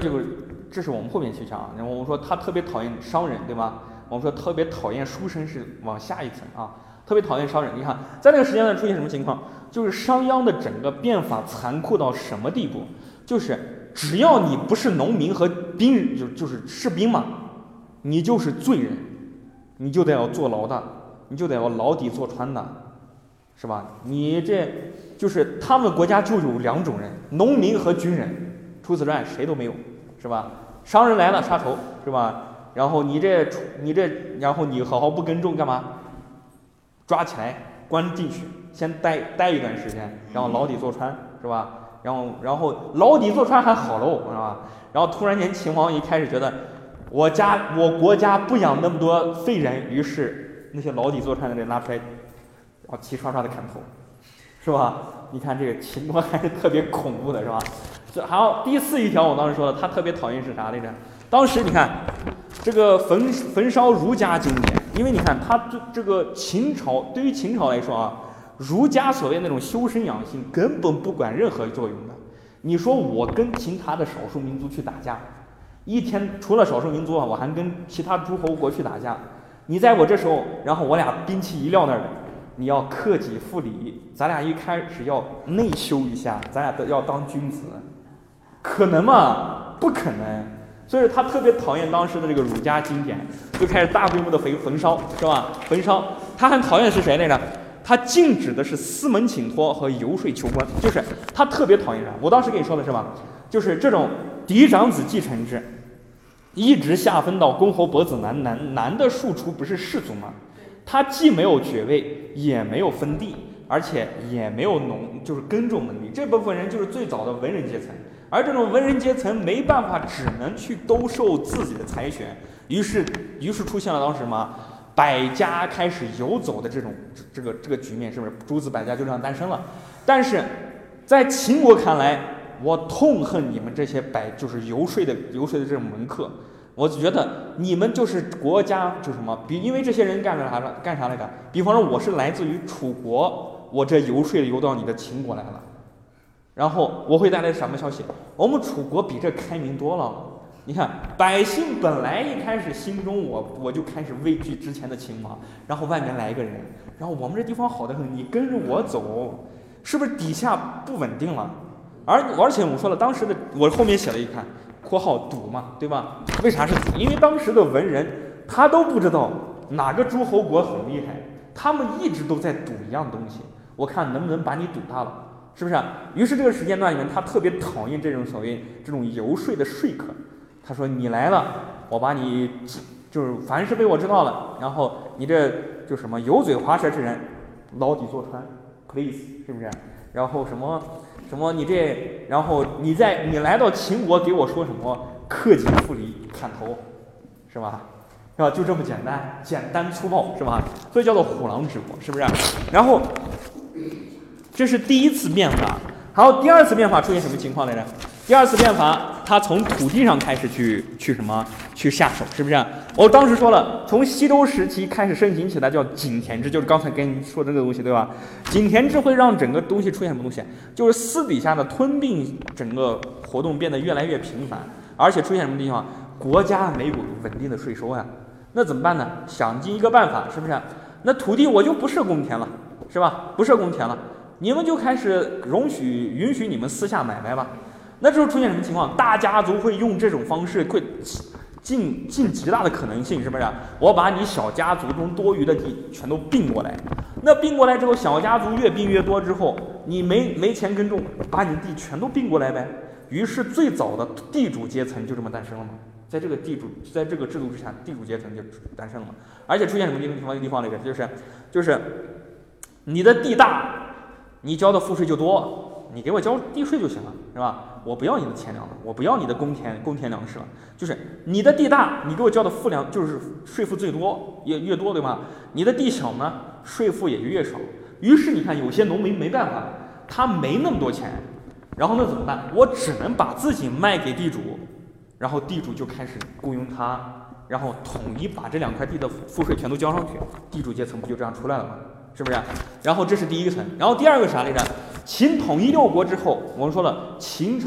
这是我们后面去讲啊。然后我们说他特别讨厌商人，对吧？我们说特别讨厌书生是往下一层啊，特别讨厌商人。你看在那个时间段出现什么情况？就是商鞅的整个变法残酷到什么地步？就是只要你不是农民和兵，就是士兵嘛，你就是罪人，你就得要坐牢的，你就得要牢底坐穿的，是吧？你这。就是他们国家就有两种人，农民和军人，除此之外谁都没有，是吧？商人来了杀头，是吧？然后你这，然后你好好不耕种干嘛？抓起来关进去，先待一段时间，然后牢底坐穿，是吧？然后牢底坐穿还好喽，是吧？然后突然间秦王一开始觉得我国家不养那么多废人，于是那些牢底坐穿的人拿出来，然后齐刷刷的砍头。是吧？你看这个秦国还是特别恐怖的，是吧？这还有第四一条，我当时说了，他特别讨厌是啥来着？当时你看这个焚烧儒家经典，因为你看他这个秦朝，对于秦朝来说啊，儒家所谓那种修身养性根本不管任何作用的。你说我跟其他的少数民族去打架，一天除了少数民族啊，我还跟其他诸侯国去打架，你在我这时候，然后我俩兵器一撂那儿。你要克己复礼，咱俩一开始要内修一下，咱俩都要当君子，可能吗？不可能。所以他特别讨厌当时的这个儒家经典，就开始大规模的焚烧，是吧？焚烧。他很讨厌是谁来着？他禁止的是私门请托和游说求官，就是他特别讨厌啥？我当时跟你说的是吧？就是这种嫡长子继承制，一直下分到公侯伯子男的庶出不是士族吗？他既没有爵位，也没有分地，而且也没有就是耕种能力。这部分人就是最早的文人阶层，而这种文人阶层没办法，只能去兜售自己的财权。于是出现了当时嘛，百家开始游走的这种这个局面，是不是？诸子百家就这样诞生了。但是在秦国看来，我痛恨你们这些就是游说的这种门客。我觉得你们就是国家就是什么，因为这些人干啥来着？比方说我是来自于楚国，我这游说游到你的秦国来了，然后我会带来什么消息？我们楚国比这开明多了。你看百姓本来一开始心中我就开始畏惧之前的秦王，然后外面来一个人，然后我们这地方好的很，你跟着我走，是不是底下不稳定了？而且我说了，当时的我后面写了一看。括号赌嘛，对吧？为啥是赌？因为当时的文人他都不知道哪个诸侯国很厉害，他们一直都在赌一样东西，我看能不能把你赌大了，是不是？于是这个时间段里面，他特别讨厌这种游说的说客。他说你来了，我把你就是凡是被我知道了，然后你这就什么油嘴滑舌之人，牢底坐穿 ，please， 是不是？然后什么你这，然后你来到秦国给我说什么克己复礼砍头，是吧？是吧？就这么简单，简单粗暴，是吧？所以叫做虎狼之国，是不是？然后这是第一次变法，然后第二次变法出现什么情况来着？第二次变法，他从土地上开始去什么去下手，是不是？我当时说了，从西周时期开始盛行起来叫井田制，就是刚才跟你说的那个东西，对吧？井田制会让整个东西出现什么东西？就是私底下的吞并，整个活动变得越来越频繁，而且出现什么地方？国家没有稳定的税收啊，那怎么办呢？想尽一个办法，是不是？那土地我就不设公田了，是吧？不设公田了，你们就开始允许你们私下买卖吧。那之后出现什么情况？大家族会用这种方式，会尽极大的可能性，是不是？我把你小家族中多余的地全都并过来。那并过来之后，小家族越并越多之后，你没钱耕种，把你地全都并过来呗。于是最早的地主阶层就这么诞生了嘛。在这个制度之下，地主阶层就诞生了嘛。而且出现什么地方来着？就是你的地大，你交的赋税就多。你给我交地税就行了，是吧？我不要你的钱粮了，我不要你的公田粮食了，就是你的地大，你给我交的赋粮就是税赋最多，也越多，对吧？你的地小呢，税赋也就越少。于是你看，有些农民没办法，他没那么多钱，然后那怎么办？我只能把自己卖给地主，然后地主就开始雇佣他，然后统一把这两块地的赋税全都交上去，地主阶层不就这样出来了吗？是不是？然后这是第一个层，然后第二个啥来着？秦统一六国之后，我们说了，秦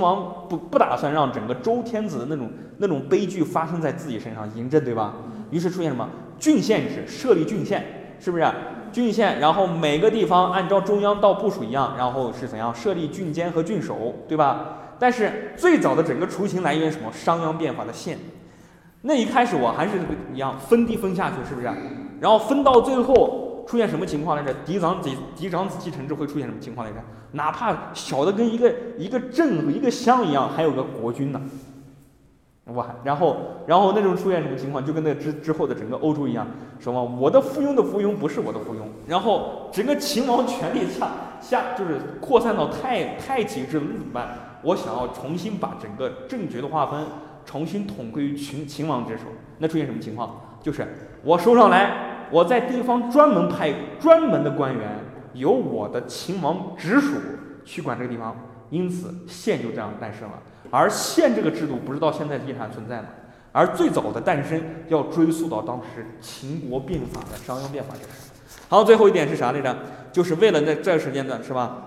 王不打算让整个周天子的那种悲剧发生在自己身上，嬴政，对吧？于是出现什么郡县制，设立郡县，是不是？郡县，然后每个地方按照中央到部署一样，然后是怎样设立郡监和郡守，对吧？但是最早的整个雏形来源于什么？商鞅变法的县。那一开始我还是一样分地分下去，是不是？然后分到最后出现什么情况来着？嫡长子继承制会出现什么情况来着？哪怕小的跟一个镇一个乡一样，还有个国君呢。哇，然后那种出现什么情况，就跟那之后的整个欧洲一样，什么我的附庸的附庸不是我的附庸，然后整个秦王权力下就是扩散到太极制度，那怎么办？我想要重新把整个政局的划分重新统归于秦王之手，那出现什么情况？就是我收上来，我在地方专门派专门的官员，由我的秦王直属去管这个地方，因此县就这样诞生了。而县这个制度不是到现在依然存在吗？而最早的诞生要追溯到当时秦国变法的商鞅变法之时。好，最后一点是啥来着？就是为了在这个时间段，是吧？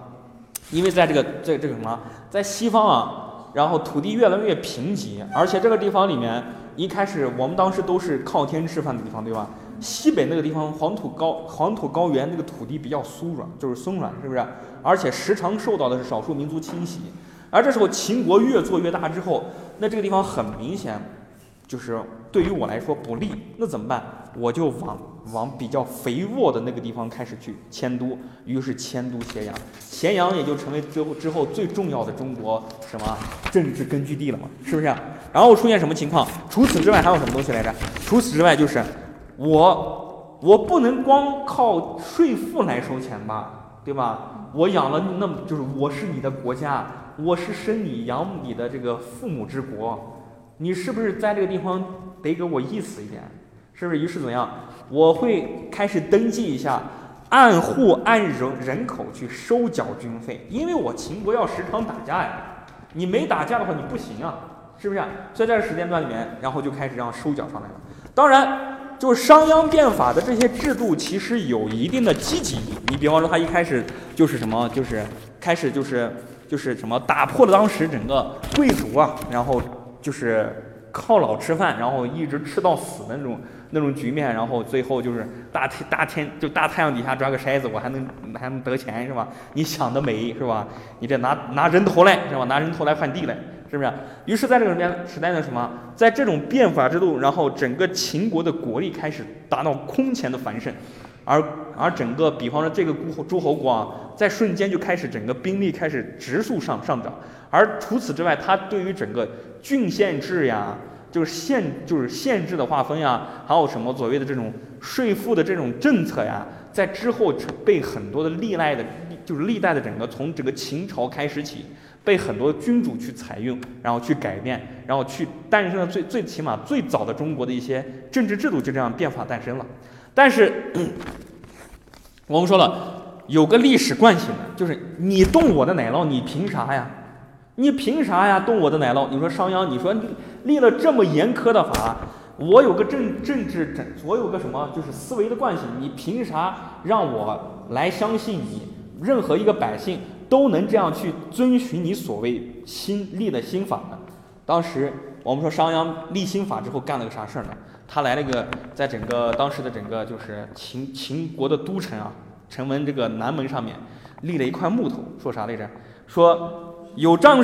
因为在这个什么，在西方啊。然后土地越来越贫瘠，而且这个地方里面一开始我们当时都是靠天吃饭的地方，对吧？西北那个地方黄土高原那个土地比较松软，是不是？而且时常受到的是少数民族侵袭。而这时候秦国越做越大之后，那这个地方很明显就是对于我来说不利，那怎么办？我就往比较肥沃的那个地方开始去迁都，于是迁都咸阳，咸阳也就成为之后最重要的中国什么政治根据地了嘛，是不是？然后出现什么情况？除此之外还有什么东西来着？除此之外就是我不能光靠税赋来收钱吧，对吧？我养了那么就是我是你的国家，我是生你养你的这个父母之国，你是不是在这个地方得给我意思一点？是不是？于是怎么样？我会开始登记一下，按户按人口去收缴军费，因为我秦国要时常打架呀，你没打架的话你不行啊，是不是？所以在这个时间段里面，然后就开始让收缴上来了。当然，就是商鞅变法的这些制度其实有一定的积极意义。你比方说，他一开始就是什么，就是开始就是什么，打破了当时整个贵族啊，然后就是靠老吃饭，然后一直吃到死的那种局面，然后最后就是大太阳底下抓个筛子，我还能得钱，是吧？你想得美，是吧？你这拿人头来，是吧？拿人头来换地来，是不是？于是在这个时代呢，什么在这种变法制度，然后整个秦国的国力开始达到空前的繁盛，而整个比方说这个诸侯国啊，在瞬间就开始整个兵力开始直速上涨，而除此之外，它对于整个郡县制呀。就是县制的划分呀，还有什么所谓的这种税赋的这种政策呀，在之后被很多的历代的整个从整个秦朝开始起，被很多君主去采用，然后去改变，然后去诞生了最起码最早的中国的一些政治制度就这样变法诞生了。但是我们说了，有个历史惯性的，就是你动我的奶酪，你凭啥呀？动我的奶酪？你说商鞅，你说立了这么严苛的法，我有个政治，我有个什么，就是思维的惯性，你凭啥让我来相信你？任何一个百姓都能这样去遵循你所谓立的新法呢？当时我们说商鞅立新法之后干了个啥事儿呢？他来了个在整个当时的整个就是秦国的都城啊，城门这个南门上面立了一块木头，说啥来着？说。有将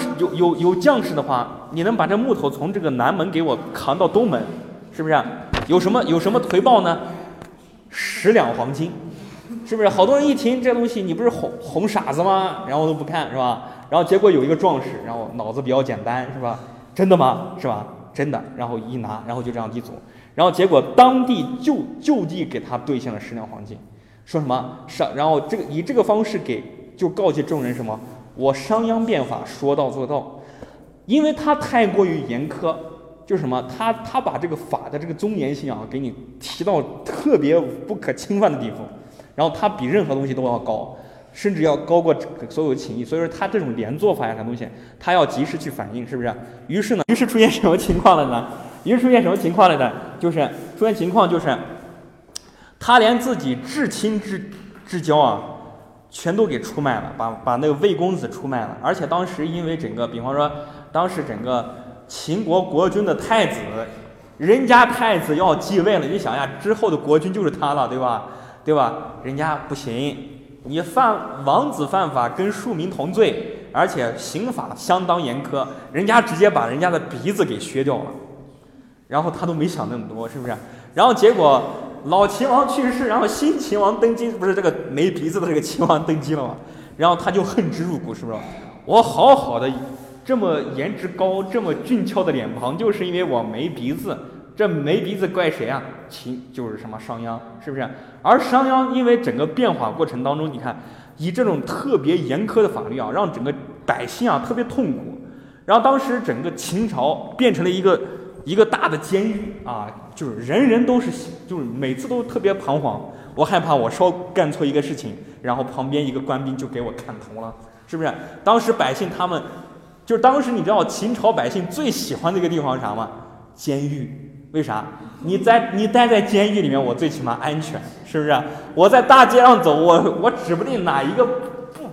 士的话，你能把这木头从这个南门给我扛到东门，是不是？有什么回报呢？10两黄金，是不是？好多人一听这东西，你不是哄傻子吗？然后都不看，是吧？然后结果有一个壮士，然后脑子比较简单，是吧？真的吗？是吧？真的。然后一拿，然后就这样一走，然后结果当地就地给他兑现了10两黄金，说什么？然后以这个方式就告诫众人什么？我商鞅变法说到做到，因为他太过于严苛，就是什么，他把这个法的这个尊严性啊，给你提到特别不可侵犯的地方，然后他比任何东西都要高，甚至要高过所有情谊，所以说他这种连坐法呀啥东西，他要及时去反应，是不是？于是出现什么情况了呢？就是他连自己至亲至交啊，全都给出卖了，把那个魏公子出卖了。而且当时因为整个，比方说当时整个秦国国君的太子，人家太子要继位了，你想呀，之后的国君就是他了，对吧？人家不行。你王子犯法跟庶民同罪，而且刑法相当严苛，人家直接把人家的鼻子给削掉了，然后他都没想那么多，是不是？然后结果老秦王去世，然后新秦王登基，不是这个没鼻子的这个秦王登基了吗？然后他就恨之入骨，是不是？我好好的这么颜值高、这么俊俏的脸庞，就是因为我没鼻子。这没鼻子怪谁啊？就是什么商鞅，是不是？而商鞅因为整个变法过程当中，你看以这种特别严苛的法律啊，让整个百姓啊特别痛苦。然后当时整个秦朝变成了一个大的监狱啊，就是人人都是，就是每次都特别彷徨，我害怕我干错一个事情，然后旁边一个官兵就给我砍头了，是不是？当时百姓他们，就是当时你知道秦朝百姓最喜欢的一个地方是啥吗？监狱。为啥？你待在监狱里面，我最起码安全，是不是？我在大街上走，我指不定哪一个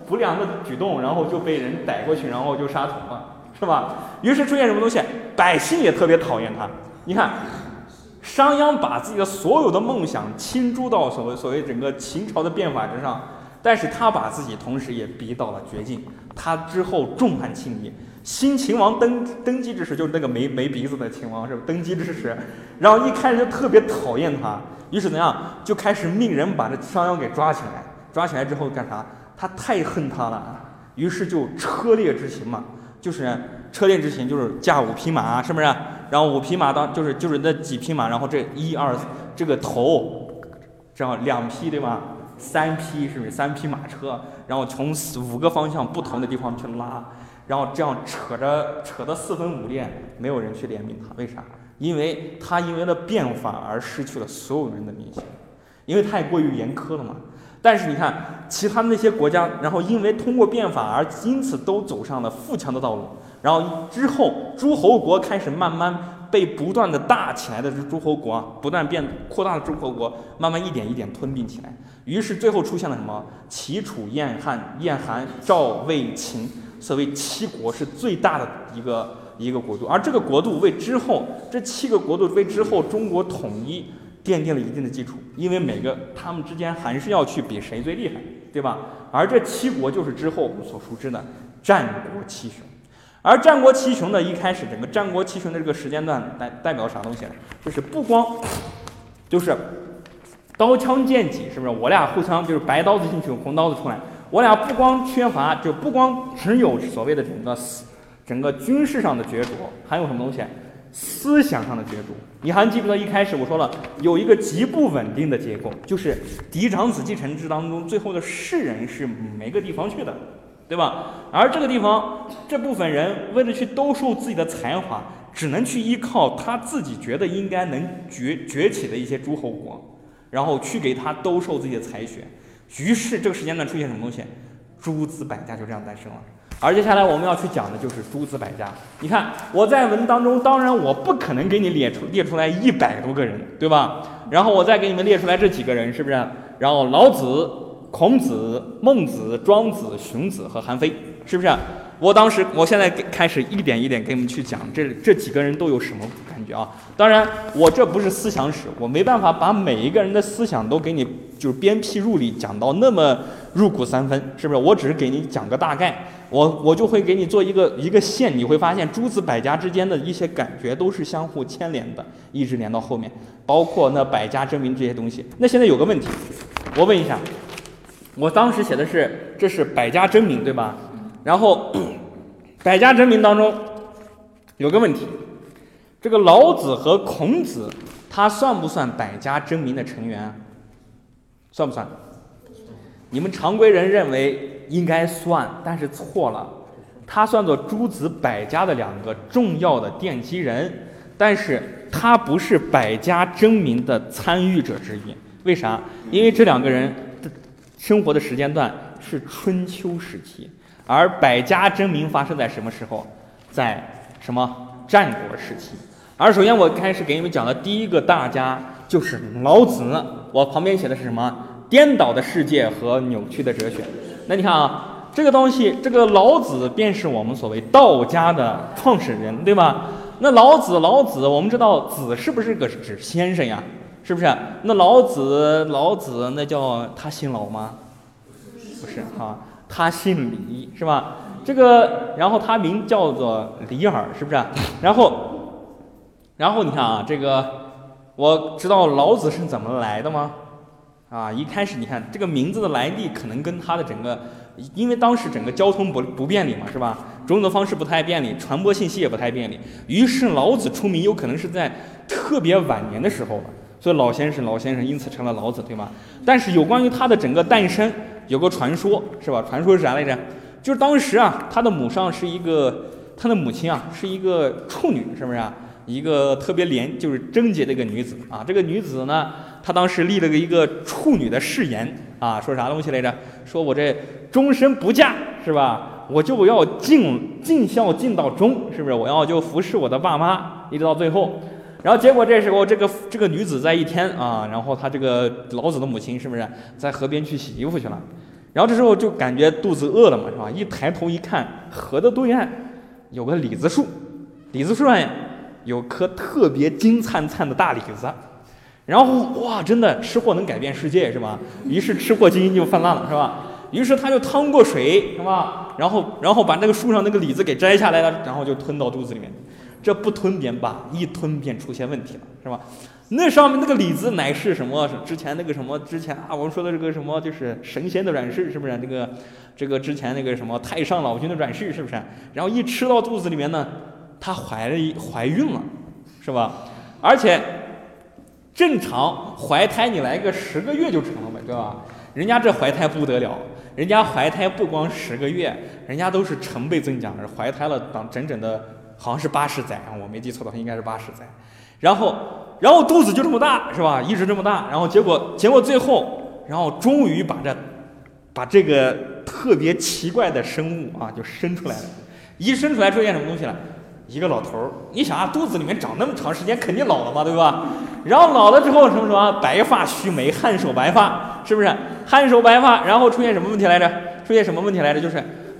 不良的举动，然后就被人逮过去，然后就杀头了，是吧？于是出现什么东西，百姓也特别讨厌他。你看，商鞅把自己的所有的梦想倾注到所谓整个秦朝的变法之上，但是他把自己同时也逼到了绝境。他之后众叛亲离。新秦王登基之时，就是那个没鼻子的秦王，是吧？登基之时，然后一开始就特别讨厌他，于是怎样就开始命人把这商鞅给抓起来。抓起来之后干啥？他太恨他了，于是就车裂之刑嘛，就是车裂之刑，就是驾5匹马，是不是？然后5匹马就是那几匹马，然后这这个头，这样2匹对吧？3匹是不是？3匹马车，然后从5个方向不同的地方去拉。然后这样扯得4分5裂，没有人去怜悯他，为啥？因为他变法而失去了所有人的民心，因为太过于严苛了嘛。但是你看其他那些国家，然后因为通过变法而因此都走上了富强的道路。然后之后诸侯国开始慢慢被不断的大起来的诸侯国，不断扩大的诸侯国，慢慢一点一点吞并起来。于是最后出现了什么？齐楚燕韩赵魏秦。所谓7国是最大的一个国度，而这个国度为之后这7个国度为之后中国统一奠定了一定的基础，因为每个他们之间还是要去比谁最厉害，对吧？而这7国就是之后我们所熟知的战国7雄。而战国七雄的一开始，整个战国七雄的这个时间段代表啥东西？就是不光就是刀枪剑戟，是不是？我俩互相就是白刀子进去红刀子出来。我俩不光缺乏，就不光只有所谓的整个军事上的角逐，还有什么东西？思想上的角逐。你还记不记得一开始我说了，有一个极不稳定的结构，就是嫡长子继承制当中，最后的士人是每个地方去的，对吧？而这个地方这部分人为了去兜售自己的才华，只能去依靠他自己觉得应该能崛起的一些诸侯国，然后去给他兜售自己的才学。于是这个时间段出现什么东西？诸子百家就这样诞生了。而接下来我们要去讲的就是诸子百家。你看我在文当中，当然我不可能给你列出来100多个人，对吧？然后我再给你们列出来这几个人，是不是？然后老子、孔子、孟子、庄子、荀子和韩非，是不是？我现在开始一点一点给你们去讲这几个人都有什么感觉啊？当然，我这不是思想史，我没办法把每一个人的思想都给你就是鞭辟入里讲到那么入骨三分，是不是？我只是给你讲个大概，我就会给你做一个线，你会发现诸子百家之间的一些感觉都是相互牵连的，一直连到后面，包括那百家争鸣这些东西。那现在有个问题，我问一下，我当时写的是这是百家争鸣，对吧？然后百家争鸣当中有个问题，这个老子和孔子他算不算百家争鸣的成员？算不算？你们常规人认为应该算，但是错了。他算作诸子百家的两个重要的奠基人，但是他不是百家争鸣的参与者之一。为啥？因为这两个人的生活的时间段是春秋时期，而百家争鸣发生在什么时候？在什么战国时期？而首先我开始给你们讲的第一个大家就是老子。我旁边写的是什么？颠倒的世界和扭曲的哲学。那你看啊，这个东西，这个老子便是我们所谓道家的创始人，对吧？那老子，我们知道子是不是个指先生呀？是不是？那老子那叫他姓老吗？不是哈，他姓李，是吧？这个，然后他名叫做李耳，是不是？然后你看啊，这个我知道老子是怎么来的吗？啊，一开始你看这个名字的来历，可能跟他的整个，因为当时整个交通不便利嘛，是吧？种种方式不太便利，传播信息也不太便利，于是老子出名有可能是在特别晚年的时候了，所以老先生因此成了老子，对吗？但是有关于他的整个诞生有个传说，是吧？传说是啥来着？就是当时啊，他的母亲啊是一个处女，是不是啊？一个特别就是贞洁的一个女子啊。这个女子呢，她当时立了一个处女的誓言啊，说啥东西来着？说我这终身不嫁，是吧？我就要尽孝尽到终，是不是？我要就服侍我的爸妈，一直到最后。然后结果这时候这个女子在一天啊，然后她这个老子的母亲是不是在河边去洗衣服去了？然后这时候就感觉肚子饿了嘛，是吧？一抬头一看，河的对岸有个李子树，李子树上有颗特别金灿灿的大李子，然后哇，真的吃货能改变世界，是吧？于是吃货基因就泛滥了，是吧？于是他就趟过水，是吧？然后把那个树上那个李子给摘下来了，然后就吞到肚子里面。这不吞便罢，一吞便出现问题了，是吧？那上面那个李子乃是什么？之前啊，我们说的这个什么，就是神仙的软柿，是不是？这个之前那个什么太上老君的软柿，是不是？然后一吃到肚子里面呢，她怀孕了，是吧？而且正常怀胎你来个10个月就成了呗，对吧？人家这怀胎不得了，人家怀胎不光10个月，人家都是成倍增加，而怀胎了整整的好像是80载啊，我没记错的话应该是80载。然后肚子就这么大，是吧？一直这么大，然后结果最后，然后终于把这个特别奇怪的生物啊就生出来了。一生出来出现什么东西了？一个老头儿。你想啊，肚子里面长那么长时间，肯定老了嘛，对吧？然后老了之后什么白发须眉，汗首白发，是不是？汗首白发，然后出现什么问题来着？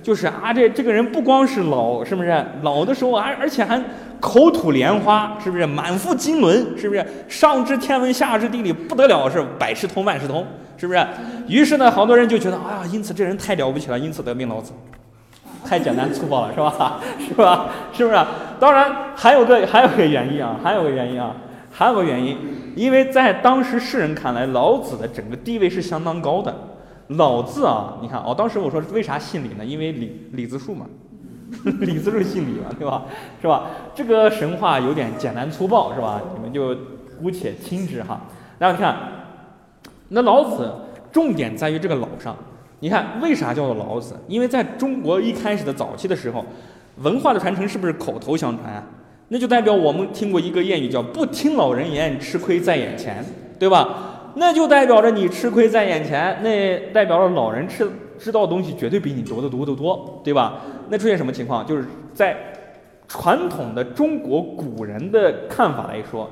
就是啊，这个人不光是老，是不是？老的时候而且还口吐莲花，是不是？满腹经纶，是不是？上知天文，下知地理，不得了，是百事通万事通，是不是？于是呢，好多人就觉得啊，因此这人太了不起了，因此得名老子。太简单粗暴了，是吧？是吧？是不是？当然还有个原因，因为在当时世人看来，老子的整个地位是相当高的。老字啊，你看哦，当时我说为啥姓李呢？因为李子树嘛，李子树姓李嘛，对吧？是吧？这个神话有点简单粗暴，是吧？你们就姑且听之哈。那你看，那老子重点在于这个老上。你看为啥叫做老子？因为在中国一开始的早期的时候，文化的传承是不是口头相传啊？那就代表我们听过一个谚语叫不听老人言，吃亏在眼前，对吧？那就代表着你吃亏在眼前，那代表着老人知道的东西绝对比你多得多，对吧？那出现什么情况？就是在传统的中国古人的看法来说，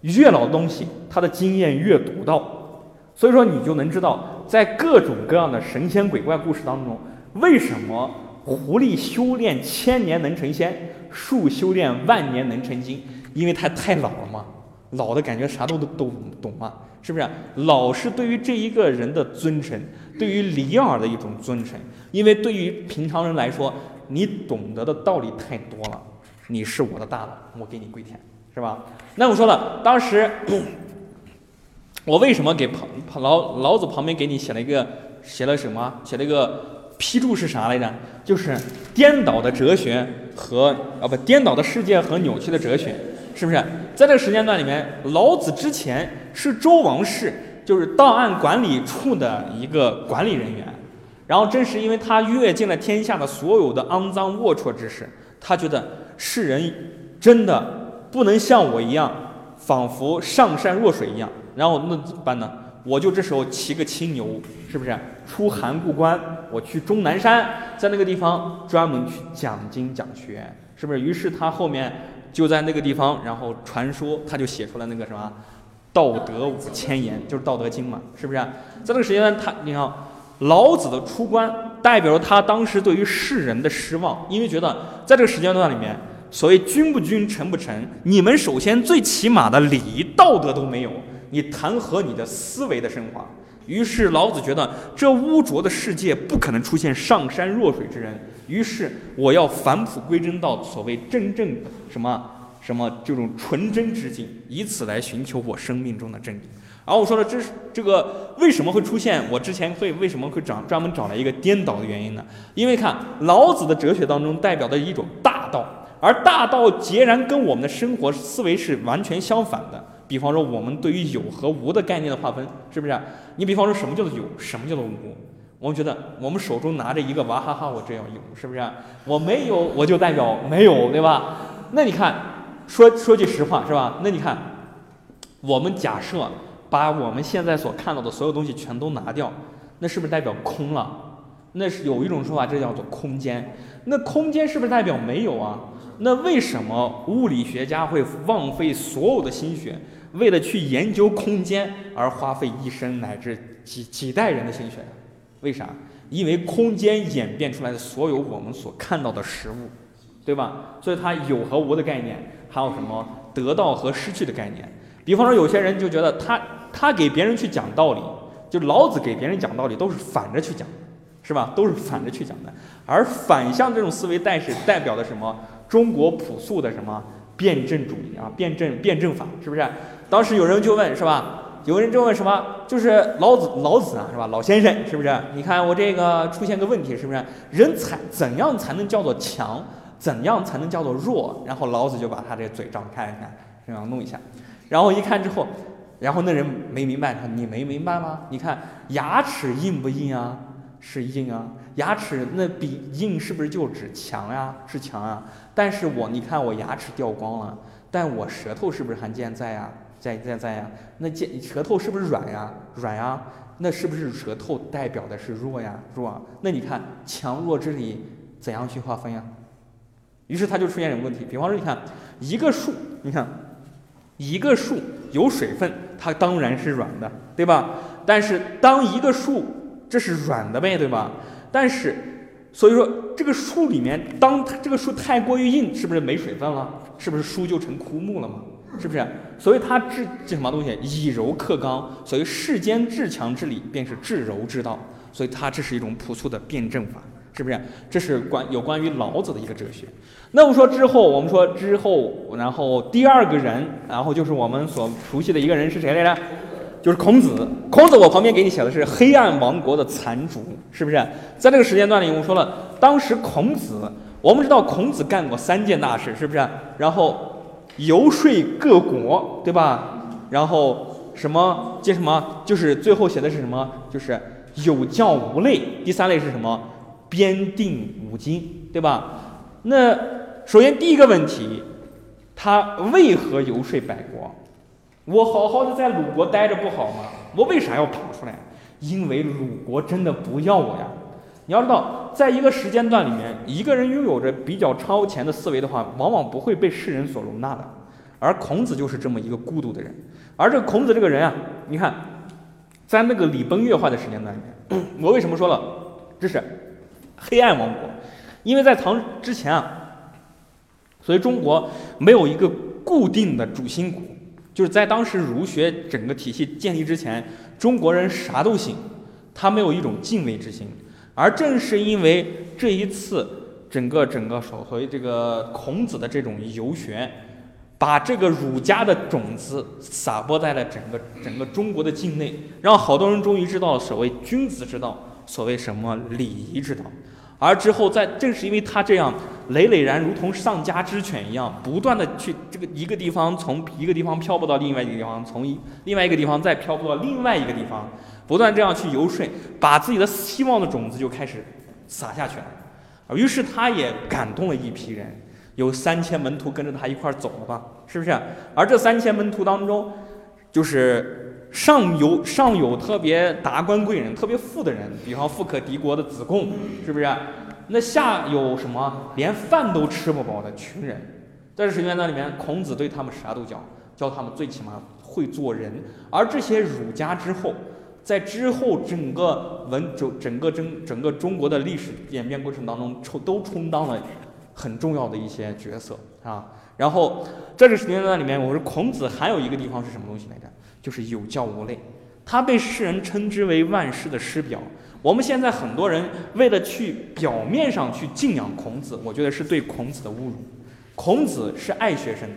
越老东西它的经验越独到，所以说你就能知道，在各种各样的神仙鬼怪故事当中，为什么狐狸修炼1000年能成仙，树修炼万年能成精？因为它太老了嘛，老的感觉啥都懂嘛。是不是？老是对于这一个人的尊称，对于李耳的一种尊称，因为对于平常人来说，你懂得的道理太多了，你是我的大佬，我给你跪舔，是吧？那我说了，当时我为什么给老子旁边给你写了一个批注是啥来着？就是颠倒的世界和扭曲的哲学，是不是？在这个时间段里面，老子之前是周王室，就是档案管理处的一个管理人员，然后真实因为他阅尽了天下的所有的肮脏龌龊之事，他觉得世人真的不能像我一样，仿佛上善若水一样。然后那怎么办呢？我就这时候骑个青牛，是不是出函谷关，我去终南山，在那个地方专门去讲经讲学，是不是？于是他后面就在那个地方，然后传说他就写出了那个什么道德5千言，就是道德经嘛，是不是？在那个时间段，他你看老子的出关代表了他当时对于世人的失望，因为觉得在这个时间段里面，所谓君不君臣不臣，你们首先最起码的礼仪道德都没有，你谈何你的思维的升华？于是老子觉得这污浊的世界不可能出现上善若水之人，于是我要返璞归真到所谓真正什么什么这种纯真之境，以此来寻求我生命中的真理。然后我说了，这个为什么会出现？我之前为什么会专门找了一个颠倒的原因呢？因为看老子的哲学当中代表的一种大道，而大道截然跟我们的生活思维是完全相反的。比方说我们对于有和无的概念的划分，是不是？你比方说什么叫做有，什么叫做无？我们觉得我们手中拿着一个娃哈哈，我这样有，是不是？我没有，我就代表没有，对吧？那你看，说句实话，是吧？那你看，我们假设把我们现在所看到的所有东西全都拿掉，那是不是代表空了？那是有一种说法，这叫做空间。那空间是不是代表没有啊？那为什么物理学家会浪费所有的心血，为了去研究空间而花费一生乃至几代人的心血？为啥？因为空间演变出来的所有我们所看到的实物，对吧？所以它有和无的概念，还有什么得到和失去的概念。比方说有些人就觉得他给别人去讲道理，就老子给别人讲道理都是反着去讲，是吧？都是反着去讲的。而反向这种思维代表的什么？中国朴素的什么辩证主义啊，辩证法，是不是？当时有人就问，是吧？有人就问什么？就是老子啊，是吧？老先生，是不是？你看我这个出现个问题，是不是？人才怎样才能叫做强？怎样才能叫做弱？然后老子就把他这嘴张开一下，这样弄一下，然后一看之后。然后那人没明白，你没明白吗？你看牙齿硬不硬啊？是硬啊。牙齿那比硬是不是就指强呀？是强啊。但是你看我牙齿掉光了，但我舌头是不是还健在呀？在呀。那舌头是不是软呀？软呀。那是不是舌头代表的是弱呀？弱啊。那你看强弱之理怎样去划分呀？于是他就出现什么问题？比方说，你看一个树有水分，它当然是软的，对吧？但是当一个树，这是软的呗，对吧？但是所以说这个树里面，当这个树太过于硬，是不是没水分了？是不是树就成枯木了嘛？是不是？所以它这什么东西以柔克刚，所以世间至强之理便是至柔之道，所以它这是一种朴素的辩证法。是不是？这是有关于老子的一个哲学。那我说之后，然后第二个人，然后就是我们所熟悉的一个人是谁来着？就是孔子。孔子，我旁边给你写的是黑暗王国的残烛，是不是？在这个时间段里，我们说了，当时孔子，我们知道孔子干过3件大事，是不是？然后游说各国，对吧？然后什么这什么，就是最后写的是什么？就是有教无类。第3类是什么？编定五经，对吧？那首先第一个问题，他为何游说百国？我好好的在鲁国待着不好吗？我为啥要跑出来？因为鲁国真的不要我呀！你要知道，在一个时间段里面，一个人拥有着比较超前的思维的话，往往不会被世人所容纳的。而孔子就是这么一个孤独的人。而这孔子这个人啊，你看，在那个礼崩乐坏的时间段里面，我为什么说了这是黑暗王国？因为在唐之前啊，所以中国没有一个固定的主心骨，就是在当时儒学整个体系建立之前，中国人啥都信，他没有一种敬畏之心。而正是因为这一次整个所谓这个孔子的这种游学，把这个儒家的种子撒播在了整个中国的境内，让好多人终于知道了所谓君子之道，所谓什么礼仪之道。而之后正是因为他这样累累然如同丧家之犬一样，不断的去从一个地方漂泊到另外一个地方，从另外一个地方再漂泊到另外一个地方，不断这样去游说，把自己的希望的种子就开始撒下去了。于是他也感动了一批人，有3000门徒跟着他一块走了吧，是不是？而这3000门徒当中，就是上有特别达官贵人、特别富的人，比方富可敌国的子贡，是不是？那下有什么连饭都吃不饱的穷人，在这十卷那里面，孔子对他们啥都教他们最起码会做人。而这些儒家之后，在之后整个中国的历史演变过程当中，都充当了很重要的一些角色啊。然后在这十卷那里面，我说孔子还有一个地方是什么东西来着？就是有教无类，他被世人称之为万世的师表。我们现在很多人为了去表面上去敬仰孔子，我觉得是对孔子的侮辱。孔子是爱学生的，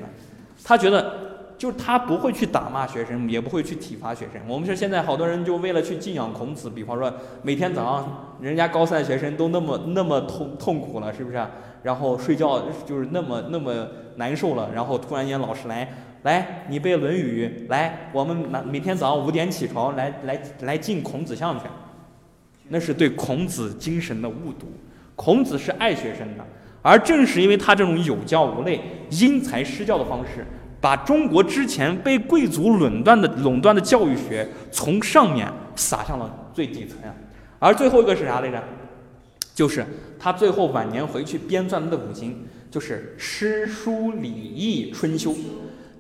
他觉得就是他不会去打骂学生，也不会去体罚学生。我们说现在好多人就为了去敬仰孔子，比方说每天早上人家高三学生都那么痛苦了，是不是？然后睡觉就是那么难受了，然后突然间老师来，你背《论语》，来，我们每天早上5点起床，来进孔子像去。那是对孔子精神的误读。孔子是爱学生的，而正是因为他这种有教无类、因材施教的方式，把中国之前被贵族垄断的教育学从上面撒向了最底层啊。而最后一个是啥来着？就是他最后晚年回去编撰的五经，就是诗、书、礼、易、春秋，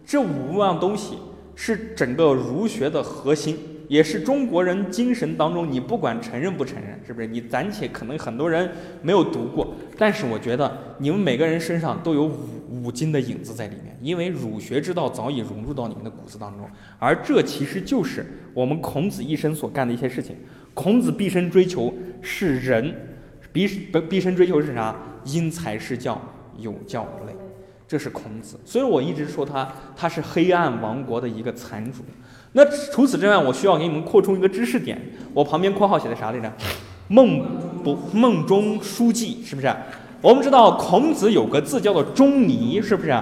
这5样东西是整个儒学的核心。也是中国人精神当中，你不管承认不承认，是不是？你暂且可能很多人没有读过，但是我觉得你们每个人身上都有五经的影子在里面，因为儒学之道早已融入到你们的骨子当中。而这其实就是我们孔子一生所干的一些事情。孔子毕生追求是人，毕生追求是啥？因材施教，有教无类，这是孔子。所以我一直说他是黑暗王国的一个残烛。那除此之外，我需要给你们扩充一个知识点。我旁边括号写的啥来着？梦中书记，是不是？我们知道孔子有个字叫做仲尼，是不是？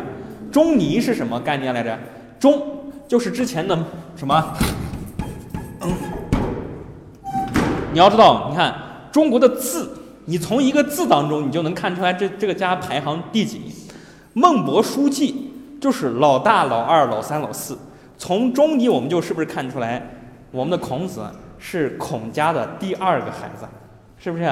仲尼是什么概念来着？仲就是之前的什么？你要知道，你看中国的字，你从一个字当中，你就能看出来这个家排行第几。孟博书记就是老大、老二、老三、老四。从仲尼我们就是不是看出来，我们的孔子是孔家的第2个孩子，是不是？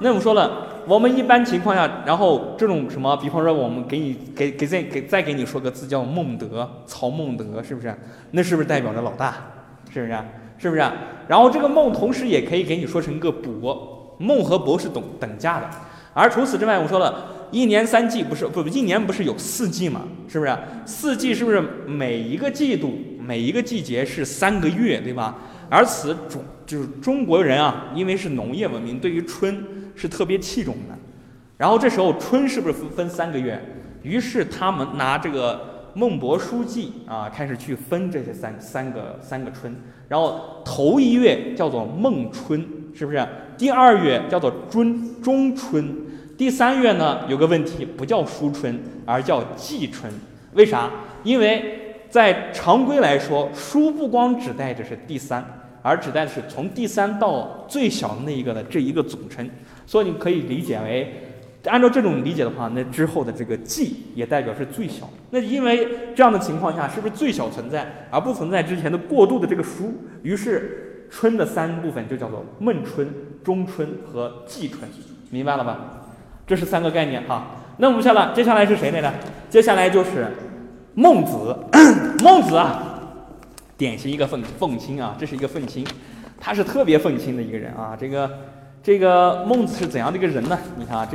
那我们说了，我们一般情况下，然后这种什么，比方说我们给你说个字叫孟德，曹孟德，是不是？那是不是代表着老大？是不是？是不是？然后这个孟同时也可以给你说成个伯，孟和伯是等价的。而除此之外，我们说了。一年不是有4季嘛？是不是？4季是不是每一个季度、每一个季节是3个月，对吧？而此就是中国人啊，因为是农业文明，对于春是特别器重的。然后这时候春是不是分3个月？于是他们拿这个孟博书记啊，开始去分这些三个春。然后头一月叫做孟春，是不是？第2月叫做中春。第3月呢，有个问题，不叫书春，而叫季春。为啥？因为在常规来说，书不光指代的是第3，而指代的是从第3到最小的那一个的这一个总称。所以你可以理解为，按照这种理解的话，那之后的这个季也代表是最小。那因为这样的情况下，是不是最小存在，而不存在之前的过渡的这个书？于是春的3部分就叫做孟春、中春和季春，明白了吧？这是3个概念哈。那我们接下来是谁来着？接下来就是孟子。孟子啊，典型一个愤青啊，这是一个愤青，他是特别愤青的一个人啊。这个孟子是怎样的一个人呢？你看啊，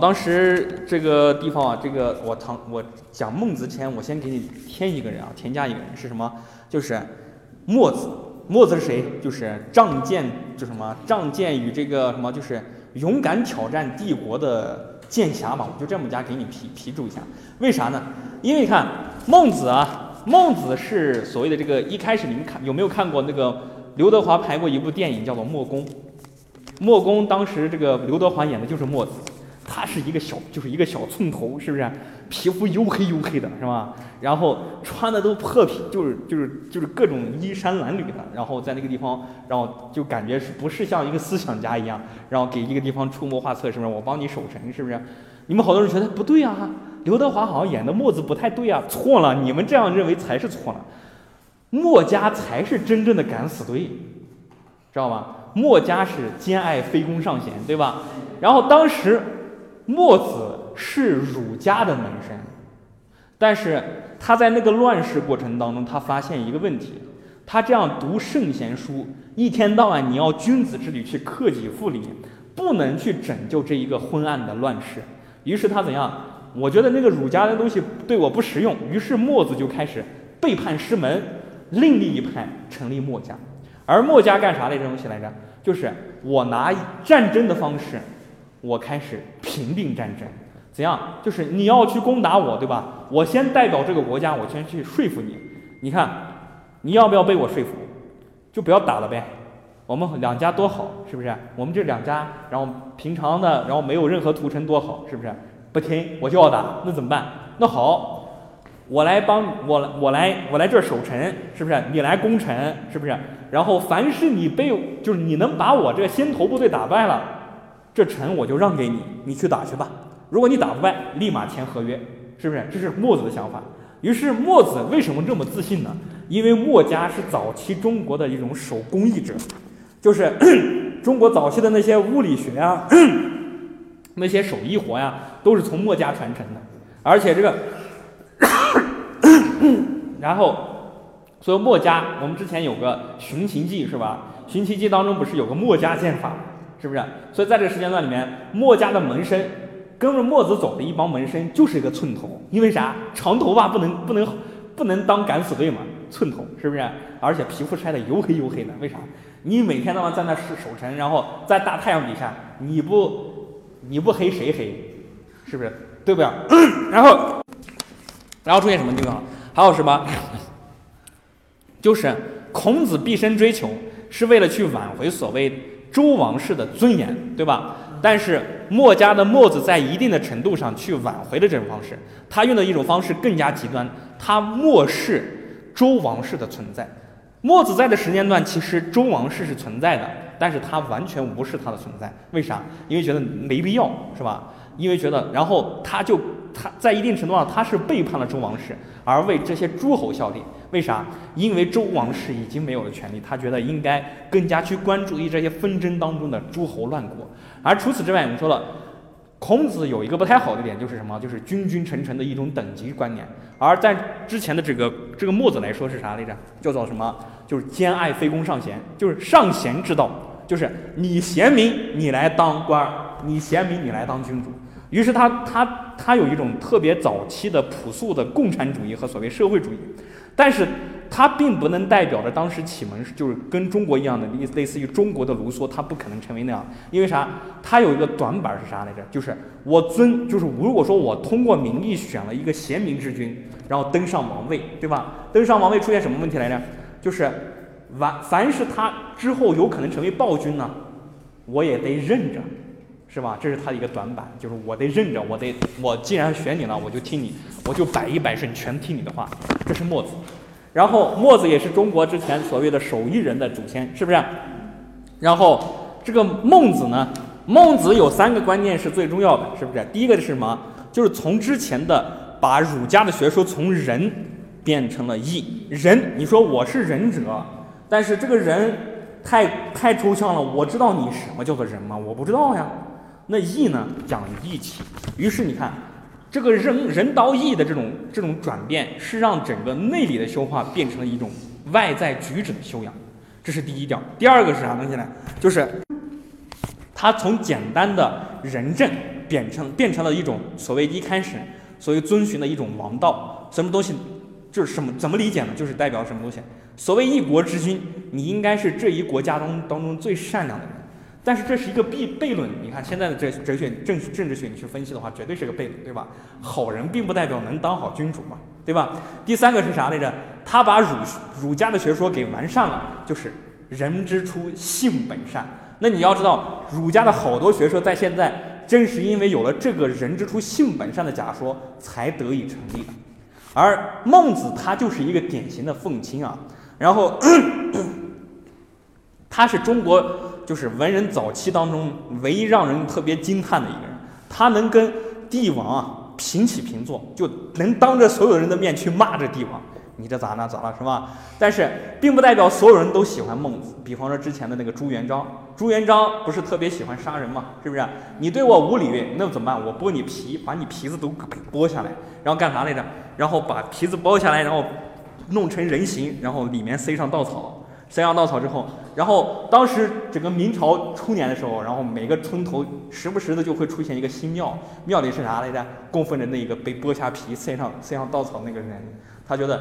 当时这个地方啊，我讲孟子前，我先给你添加一个人是什么？就是墨子。墨子是谁？就是仗剑与这个什么就是。勇敢挑战帝国的剑侠嘛，我就这么给你批注一下。为啥呢？因为你看孟子是所谓的这个，一开始你们有没有看过那个刘德华拍过一部电影叫做《墨攻》？《墨攻》当时这个刘德华演的就是墨子，他是一个小，就是一个小寸头，是不是？皮肤黝黑黝黑的，是吧？然后穿的都破皮，就是各种衣衫褴褛的。然后在那个地方，然后就感觉是不是像一个思想家一样，然后给一个地方出谋划策，是不是？我帮你守城，是不是？你们好多人觉得不对啊，刘德华好像演的墨子不太对啊，错了，你们这样认为才是错了。墨家才是真正的敢死队，知道吗？墨家是兼爱非攻尚贤，对吧？然后当时墨子是儒家的门生，但是他在那个乱世过程当中，他发现一个问题，他这样读圣贤书，一天到晚你要君子之礼去克己复礼，不能去拯救这一个昏暗的乱世。于是他怎样？我觉得那个儒家的东西对我不实用，于是墨子就开始背叛师门，另立一派，成立墨家。而墨家干啥的这东西来着？就是我拿战争的方式，我开始平定战争。怎样？就是你要去攻打我，对吧？我先代表这个国家，我先去说服你。你看，你要不要被我说服？就不要打了呗。我们两家多好，是不是？我们这两家，然后平常的，然后没有任何屠城，多好，是不是？不听，我就要打，那怎么办？那好。我来这儿守城，是不是？你来攻城，是不是？然后凡是你被，就是你能把我这个先头部队打败了，这城我就让给你，你去打去吧。如果你打不败，立马签合约，是不是？这是墨子的想法。于是墨子为什么这么自信呢？因为墨家是早期中国的一种手工艺者，就是中国早期的那些物理学啊，那些手艺活呀，都是从墨家传承的，而且这个。然后，所以墨家，我们之前有个《寻秦记》是吧？《寻秦记》当中不是有个墨家剑法，是不是？所以在这个时间段里面，墨家的门生跟着墨子走的一帮门生就是一个寸头，因为啥？长头发不能当敢死队嘛，寸头是不是？而且皮肤晒得黝黑黝黑的，为啥？你每天到晚在那守城，然后在大太阳底下，你不黑谁黑？是不是？对不对？然后出现什么地方？还有什么？就是孔子毕生追求是为了去挽回所谓周王室的尊严，对吧？但是墨家的墨子在一定的程度上去挽回了这种方式，他用的一种方式更加极端，他漠视周王室的存在。墨子在的时间段，其实周王室是存在的，但是他完全无视它的存在。为啥？因为觉得没必要，是吧？因为觉得，然后他在一定程度上，他是背叛了周王室，而为这些诸侯效力。为啥？因为周王室已经没有了权利，他觉得应该更加去关注于这些纷争当中的诸侯乱国。而除此之外，我们说了，孔子有一个不太好的点就是什么？就是君臣臣的一种等级观念。而在之前的这个墨子来说是啥来着？叫做什么？就是兼爱非攻尚贤，就是尚贤之道，就是你贤明你来当官，你贤明你来当君主。于是他有一种特别早期的朴素的共产主义和所谓社会主义，但是他并不能代表着当时启蒙，就是跟中国一样的类似于中国的卢梭，他不可能成为那样。因为啥？他有一个短板是啥来着？就是如果说我通过民意选了一个贤明之君，然后登上王位，对吧？登上王位出现什么问题来着？就是凡是他之后有可能成为暴君呢，我也得认着。是吧？这是他的一个短板，就是我得认着，我既然选你了，我就听你，我就百依百顺，全听你的话。这是墨子。然后墨子也是中国之前所谓的手艺人的祖先，是不是？然后这个孟子呢，孟子有三个观念是最重要的，是不是？第一个是什么？就是从之前的把儒家的学说从人变成了义人。你说我是仁者，但是这个人太抽象了，我知道你什么叫做人吗？我不知道呀。那义呢，讲义气。于是你看，这个人道义的这种转变，是让整个内里的修化变成了一种外在举止的修养，这是第一条。第二个是啥东西呢？就是它从简单的仁政变成了一种所谓一开始所谓遵循的一种王道。什么东西？就是什么？怎么理解呢？就是代表什么东西？所谓一国之君，你应该是这一国家当中最善良的人。但是这是一个悖论，你看现在的哲学政治学你去分析的话，绝对是个悖论，对吧？好人并不代表能当好君主嘛，对吧？第三个是啥来着？他把儒家的学说给完善了，就是人之初性本善。那你要知道，儒家的好多学说在现在正是因为有了这个人之初性本善的假说，才得以成立的。而孟子他就是一个典型的愤青啊，然后他是中国就是文人早期当中唯一让人特别惊叹的一个人，他能跟帝王啊平起平坐，就能当着所有人的面去骂这帝王，你这咋了咋了是吧？但是并不代表所有人都喜欢孟子，比方说之前的那个朱元璋，朱元璋不是特别喜欢杀人嘛，是不是？你对我无礼，那怎么办？我剥你皮，把你皮子都剥下来，然后干啥来着？然后把皮子剥下来，然后弄成人形，然后里面塞上稻草。塞上稻草之后，然后当时整个明朝初年的时候，然后每个村头时不时的就会出现一个新庙，庙里是啥来着？供奉着那个被剥下皮塞上稻草那个人。他觉得，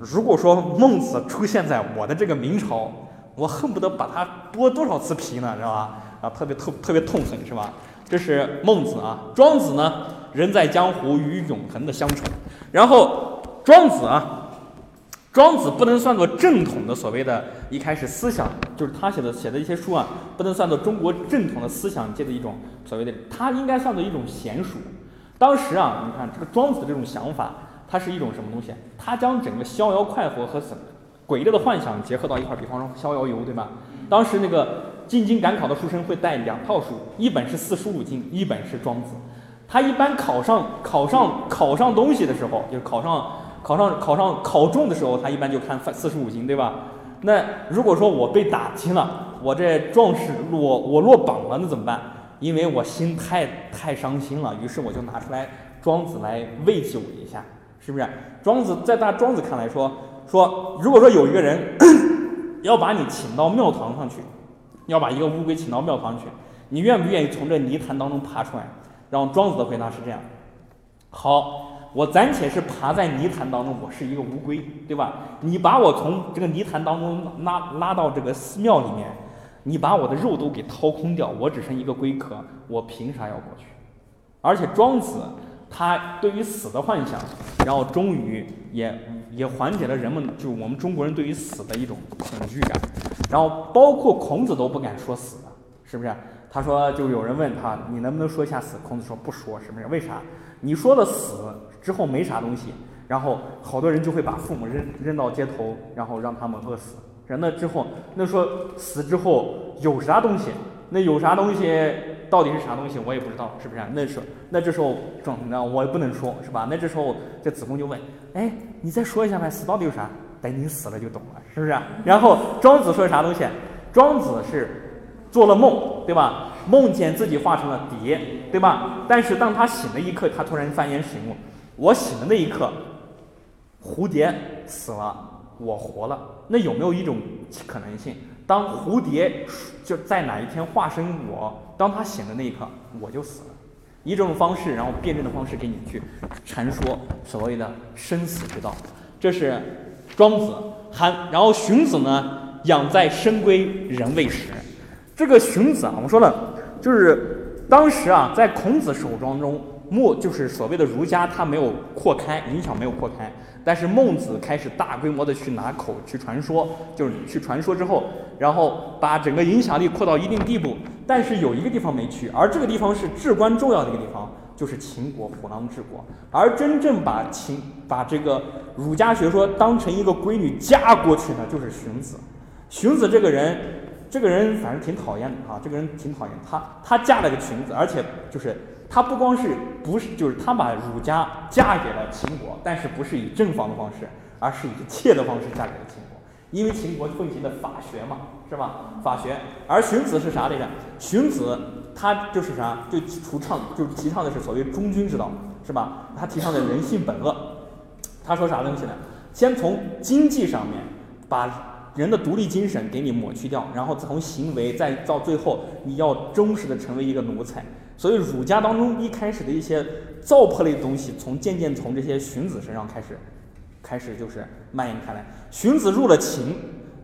如果说孟子出现在我的这个明朝，我恨不得把他剥多少次皮呢，知道吧？啊，特别痛恨，是吧？这是孟子啊。庄子呢，人在江湖与永恒的相处。然后庄子啊。庄子不能算作正统的所谓的一开始思想，就是他写的一些书啊，不能算作中国正统的思想界的一种所谓的，他应该算作一种娴熟。当时啊，你看这个庄子这种想法，它是一种什么东西？他将整个逍遥快活和鬼猎的幻想结合到一块儿，比方说逍遥游，对吧？当时那个进京赶考的书生会带两套书，一本是四书五经，一本是庄子。他一般考上东西的时候，就是考中的时候，他一般就看四书五经，对吧？那如果说我被打听了，我这壮士我落榜了，那怎么办？因为我心太伤心了，于是我就拿出来庄子来慰藉一下，是不是？庄子在大庄子看来说，如果说有一个人要把你请到庙堂上去，要把一个乌龟请到庙堂去，你愿不愿意从这泥潭当中爬出来？然后庄子的回答是这样：好。我暂且是爬在泥潭当中，我是一个乌龟，对吧？你把我从这个泥潭当中拉到这个寺庙里面，你把我的肉都给掏空掉，我只剩一个龟壳，我凭啥要过去？而且庄子他对于死的幻想，然后终于也缓解了人们就我们中国人对于死的一种恐惧感。然后包括孔子都不敢说死了，是不是？他说，就有人问他，你能不能说一下死？孔子说不说，是不是？为啥？你说的死之后没啥东西，然后好多人就会把父母扔到街头，然后让他们饿死。那之后，那说死之后有啥东西？那有啥东西到底是啥东西？我也不知道，是不是？那这时候我也不能说，是吧？那这时候这子贡就问，哎，你再说一下呗，死到底有啥？等你死了就懂了，是不是？然后庄子说啥东西？庄子是做了梦，对吧？梦见自己化成了蝶，对吧？但是当他醒的一刻，他突然幡然醒悟，我醒的那一刻，蝴蝶死了，我活了。那有没有一种可能性，当蝴蝶就在哪一天化身我，当他醒的那一刻，我就死了？以这种方式，然后辩证的方式给你去阐说所谓的生死之道，这是庄子。然后荀子呢，养在深闺人未识。这个荀子啊，我们说了，就是当时啊，在孔子手当中，就是所谓的儒家，它没有扩开，影响没有扩开。但是孟子开始大规模的去拿口去传说，就是去传说之后，然后把整个影响力扩到一定地步。但是有一个地方没去，而这个地方是至关重要的一个地方，就是秦国虎狼之国。而真正把这个儒家学说当成一个规律加过去呢，就是荀子。荀子这个人。反正挺讨厌的啊！这个人挺讨厌，他嫁了个荀子，而且就是他不光是就是他把儒家嫁给了秦国，但是不是以正房的方式，而是以妾的方式嫁给了秦国，因为秦国奉行的法学嘛，是吧？法学。而荀子是啥来着？荀子他就是啥？就提倡的是所谓忠君之道，是吧？他提倡的人性本恶。他说啥东西呢？先从经济上面把。人的独立精神给你抹去掉，然后从行为再到最后，你要忠实的成为一个奴才。所以儒家当中一开始的一些糟粕类的东西，渐渐从这些荀子身上开始就是蔓延开来。荀子入了秦，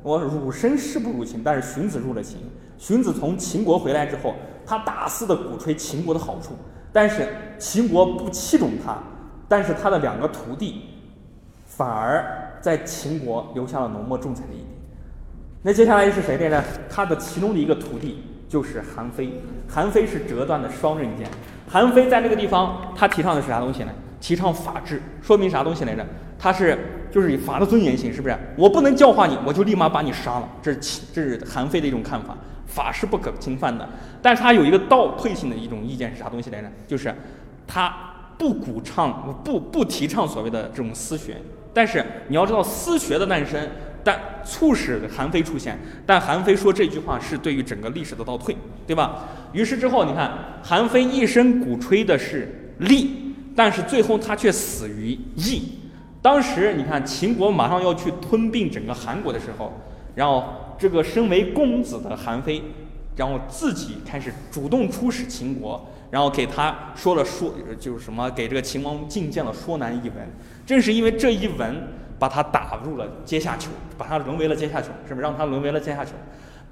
我儒生是不入秦，但是荀子入了秦。荀子从秦国回来之后，他大肆的鼓吹秦国的好处，但是秦国不器重他，但是他的两个徒弟反而在秦国留下了浓墨重彩的一笔。那接下来是谁来着？他的其中的一个徒弟就是韩非。韩非是折断的双刃剑。韩非在这个地方，他提倡的是啥东西呢？提倡法治，说明啥东西来着？他是就是以法的尊严性，是不是？我不能教化你，我就立马把你杀了。这是韩非的一种看法，法是不可侵犯的。但是他有一个倒退性的一种意见是啥东西来着？就是他不提倡所谓的这种私学。但是你要知道，私学的诞生，但促使韩非出现。但韩非说这句话是对于整个历史的倒退，对吧？于是之后，你看韩非一生鼓吹的是利，但是最后他却死于义。当时你看秦国马上要去吞并整个韩国的时候，然后这个身为公子的韩非，然后自己开始主动出使秦国，然后给他说了说就是什么，给这个秦王进谏了《说南》一文。正是因为这一文，把他打入了阶下囚，把他沦为了阶下囚，是不是让他沦为了阶下囚？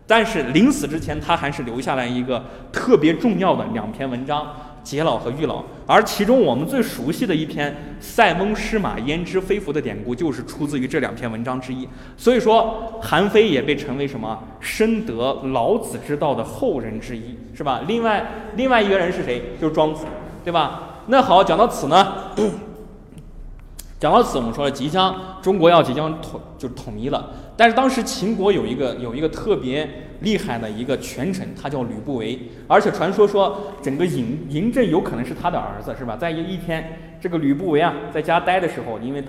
但是临死之前，他还是留下来一个特别重要的两篇文章《解老》和《喻老》，而其中我们最熟悉的一篇“塞翁失马，焉知非福”的典故，就是出自于这两篇文章之一。所以说，韩非也被称为什么深得老子之道的后人之一，是吧？另外一个人是谁？就是庄子，对吧？那好，讲到此呢。讲到此，我们说了，中国即将统一了。但是当时秦国有一个特别厉害的一个权臣，他叫吕不韦，而且传说整个嬴政有可能是他的儿子，是吧？在一天，这个吕不韦啊在家待的时候，因为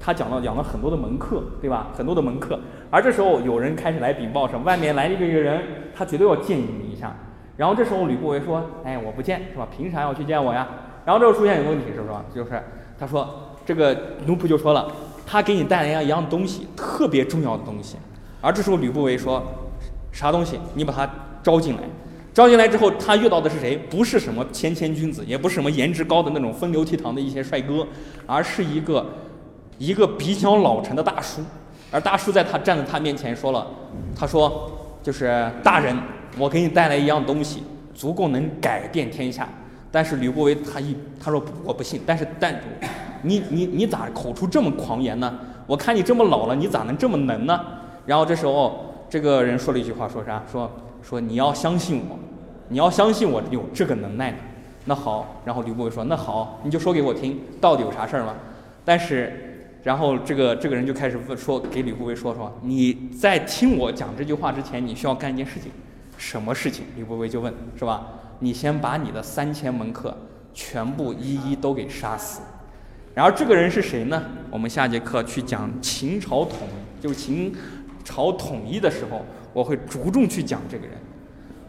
他讲了很多的门客，对吧？很多的门客，而这时候有人开始来禀报说，外面来了一个人，他绝对要见你一下。然后这时候吕不韦说：“哎，我不见，是吧？凭啥要去见我呀？”然后这时候出现一个问题，是不是？就是他说。这个奴仆就说了，他给你带来一样东西，特别重要的东西。而这时候吕不韦说，啥东西？你把他招进来。招进来之后，他遇到的是谁？不是什么谦君子，也不是什么颜值高的那种风流倜傥的一些帅哥，而是一个比较老成的大叔。而大叔站在他面前说了，他说就是大人，我给你带来一样东西，足够能改变天下。但是吕不韦他说我不信，但你咋口出这么狂言呢？我看你这么老了，你咋能这么能呢？然后这时候这个人说了一句话，说啥？说你要相信我有这个能耐呢。那好，然后吕不韦说，那好，你就说给我听，到底有啥事儿吗？但是，然后这个人就开始说给吕不韦说，你在听我讲这句话之前，你需要干一件事情。什么事情？吕不韦就问，是吧？你先把你的3000门客全部一一都给杀死。然后这个人是谁呢？我们下节课去讲秦朝统一的时候，我会着重去讲这个人。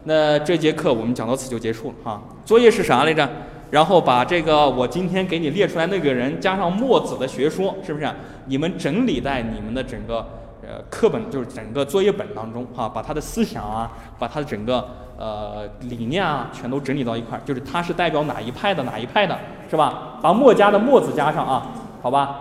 那这节课我们讲到此就结束了哈。作业是啥来着？然后把这个我今天给你列出来那个人加上墨子的学说，是不是？你们整理在你们的整个课本，就是整个作业本当中哈，把他的思想啊，把他的整个理念啊，全都整理到一块儿，就是他是代表哪一派的，是吧？把墨家的墨子加上啊，好吧，